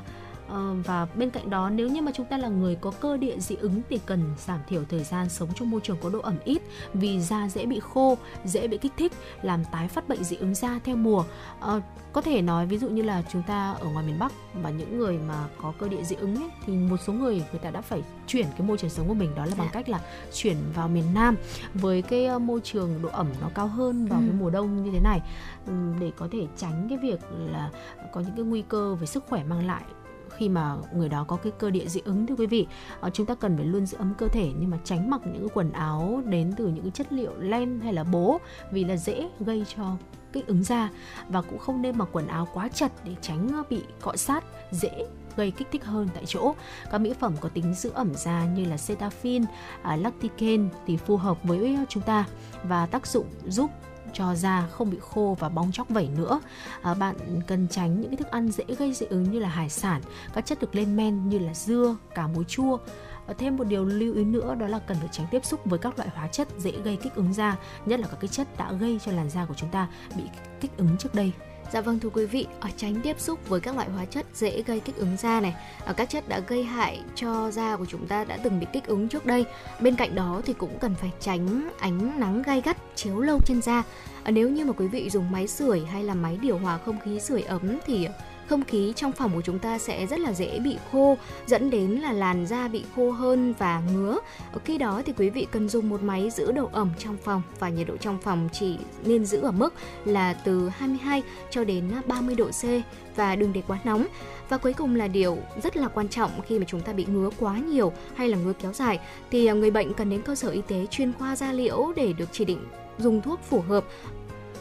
Và bên cạnh đó, nếu như mà chúng ta là người có cơ địa dị ứng thì cần giảm thiểu thời gian sống trong môi trường có độ ẩm ít, vì da dễ bị khô, dễ bị kích thích, làm tái phát bệnh dị ứng da theo mùa. À, có thể nói ví dụ như là chúng ta ở ngoài miền Bắc và những người mà có cơ địa dị ứng ấy, thì một số người người ta đã phải chuyển cái môi trường sống của mình, đó là bằng cách là chuyển vào miền Nam với cái môi trường độ ẩm nó cao hơn vào ừ. cái mùa đông như thế này, để có thể tránh cái việc là có những cái nguy cơ về sức khỏe mang lại khi mà người đó có cái cơ địa dị ứng. Thưa quý vị, chúng ta cần phải luôn giữ ấm cơ thể, nhưng mà tránh mặc những quần áo đến từ những chất liệu len hay là bố, vì là dễ gây cho kích ứng da. Và cũng không nên mặc quần áo quá chật để tránh bị cọ sát, dễ gây kích thích hơn tại chỗ. Các mỹ phẩm có tính giữ ẩm da như là cetaphil, lactiken thì phù hợp với chúng ta và tác dụng giúp cho da không bị khô và bong tróc vẩy nữa. À, bạn cần tránh những cái thức ăn dễ gây dị ứng như là hải sản, các chất được lên men như là dưa, cá muối chua. À, thêm một điều lưu ý nữa đó là cần phải tránh tiếp xúc với các loại hóa chất dễ gây kích ứng da, nhất là các cái chất đã gây cho làn da của chúng ta bị kích ứng trước đây. Dạ vâng thưa quý vị, ở tránh tiếp xúc với các loại hóa chất dễ gây kích ứng da này, ở các chất đã gây hại cho da của chúng ta đã từng bị kích ứng trước đây. Bên cạnh đó thì cũng cần phải tránh ánh nắng gay gắt chiếu lâu trên da. Nếu như mà quý vị dùng máy sưởi hay là máy điều hòa không khí sưởi ấm thì không khí trong phòng của chúng ta sẽ rất là dễ bị khô, dẫn đến là làn da bị khô hơn và ngứa. Ở khi đó thì quý vị cần dùng một máy giữ độ ẩm trong phòng, và nhiệt độ trong phòng chỉ nên giữ ở mức là từ hai mươi hai cho đến ba mươi độ C và đừng để quá nóng. Và cuối cùng là điều rất là quan trọng, khi mà chúng ta bị ngứa quá nhiều hay là ngứa kéo dài thì người bệnh cần đến cơ sở y tế chuyên khoa da liễu để được chỉ định dùng thuốc phù hợp.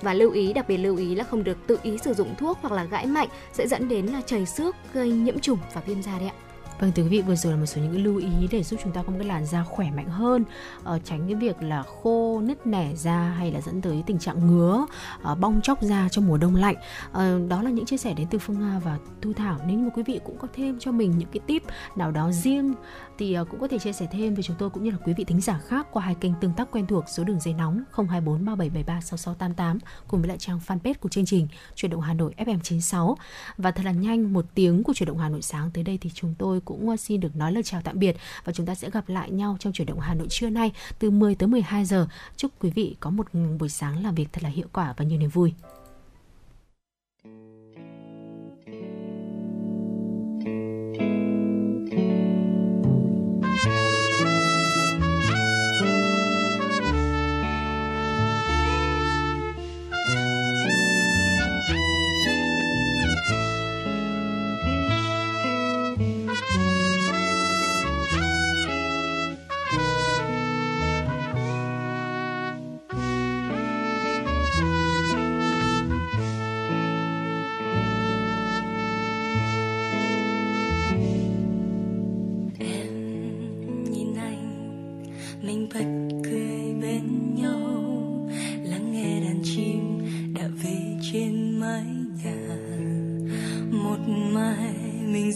Và lưu ý, đặc biệt lưu ý là không được tự ý sử dụng thuốc hoặc là gãi mạnh, sẽ dẫn đến là chảy xước, gây nhiễm trùng và viêm da đấy ạ. Vâng thưa quý vị, vừa rồi là một số những cái lưu ý để giúp chúng ta có một cái làn da khỏe mạnh hơn, uh, tránh cái việc là khô, nứt nẻ da hay là dẫn tới tình trạng ngứa, uh, bong tróc da trong mùa đông lạnh. Uh, đó là những chia sẻ đến từ Phương Nga và Thu Thảo. Nếu mà quý vị cũng có thêm cho mình những cái tip nào đó riêng thì uh, cũng có thể chia sẻ thêm với chúng tôi cũng như là quý vị thính giả khác qua hai kênh tương tác quen thuộc, số đường dây nóng không hai bốn ba bảy bảy ba sáu sáu tám tám cùng với lại trang fanpage của chương trình Chuyển động Hà Nội ép em chín sáu. Và thật là nhanh, một tiếng của Chuyển động Hà Nội sáng tới đây thì chúng tôi cũng xin được nói lời chào tạm biệt, và chúng ta sẽ gặp lại nhau trong Chuyển động Hà Nội trưa nay từ mười tới mười hai giờ. Chúc quý vị có một buổi sáng làm việc thật là hiệu quả và nhiều niềm vui.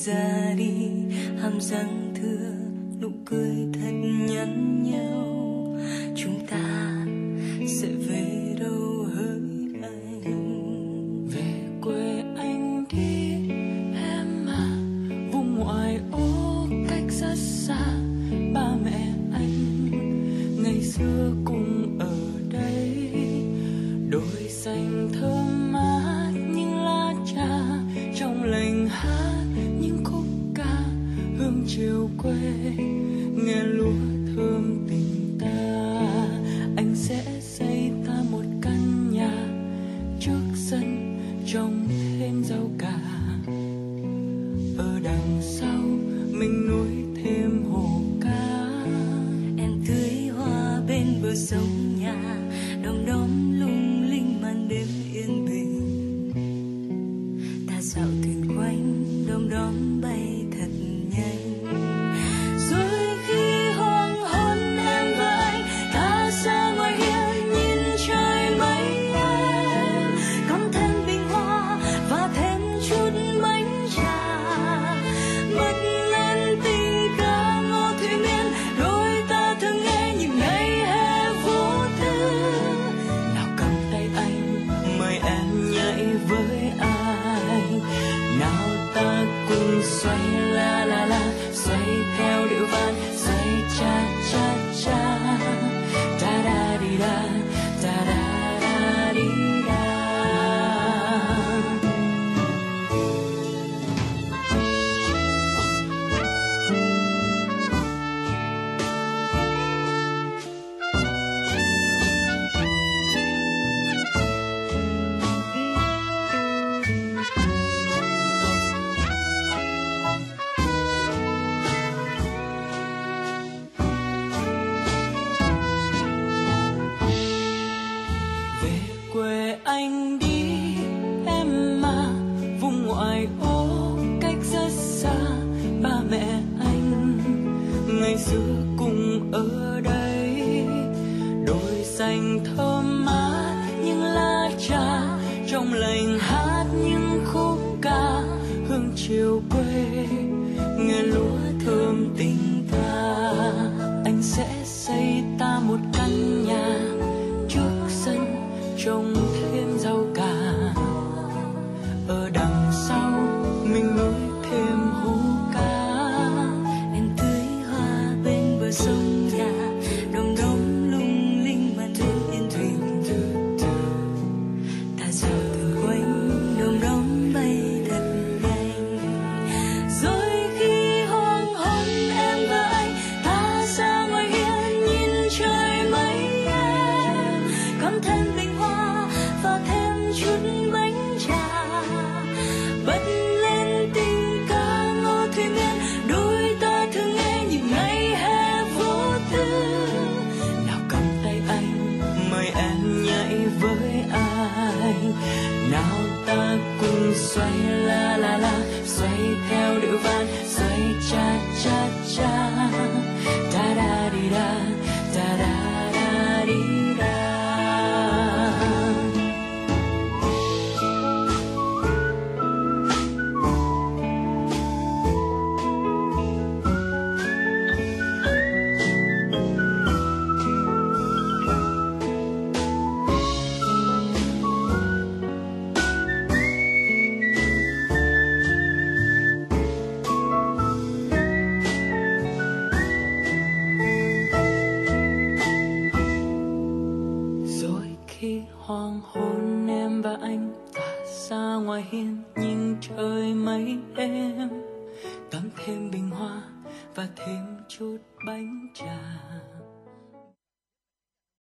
ra đi, hàm răng thưa nụ cười thật nhắn nhau, chúng ta sẽ về đâu hơn? Chiều quê nghe lúa thơm tình ta, anh sẽ xây ta một căn nhà trước sân trồng thêm rau cà, ở đằng sau mình nuôi thêm hồ cá. Em tưới hoa bên bờ sông nhà, đom đóm lung linh màn đêm yên bình, ta dạo thuyền quanh đom đóm bay thật nhanh. Thêm bình hoa và thêm chút bánh trà.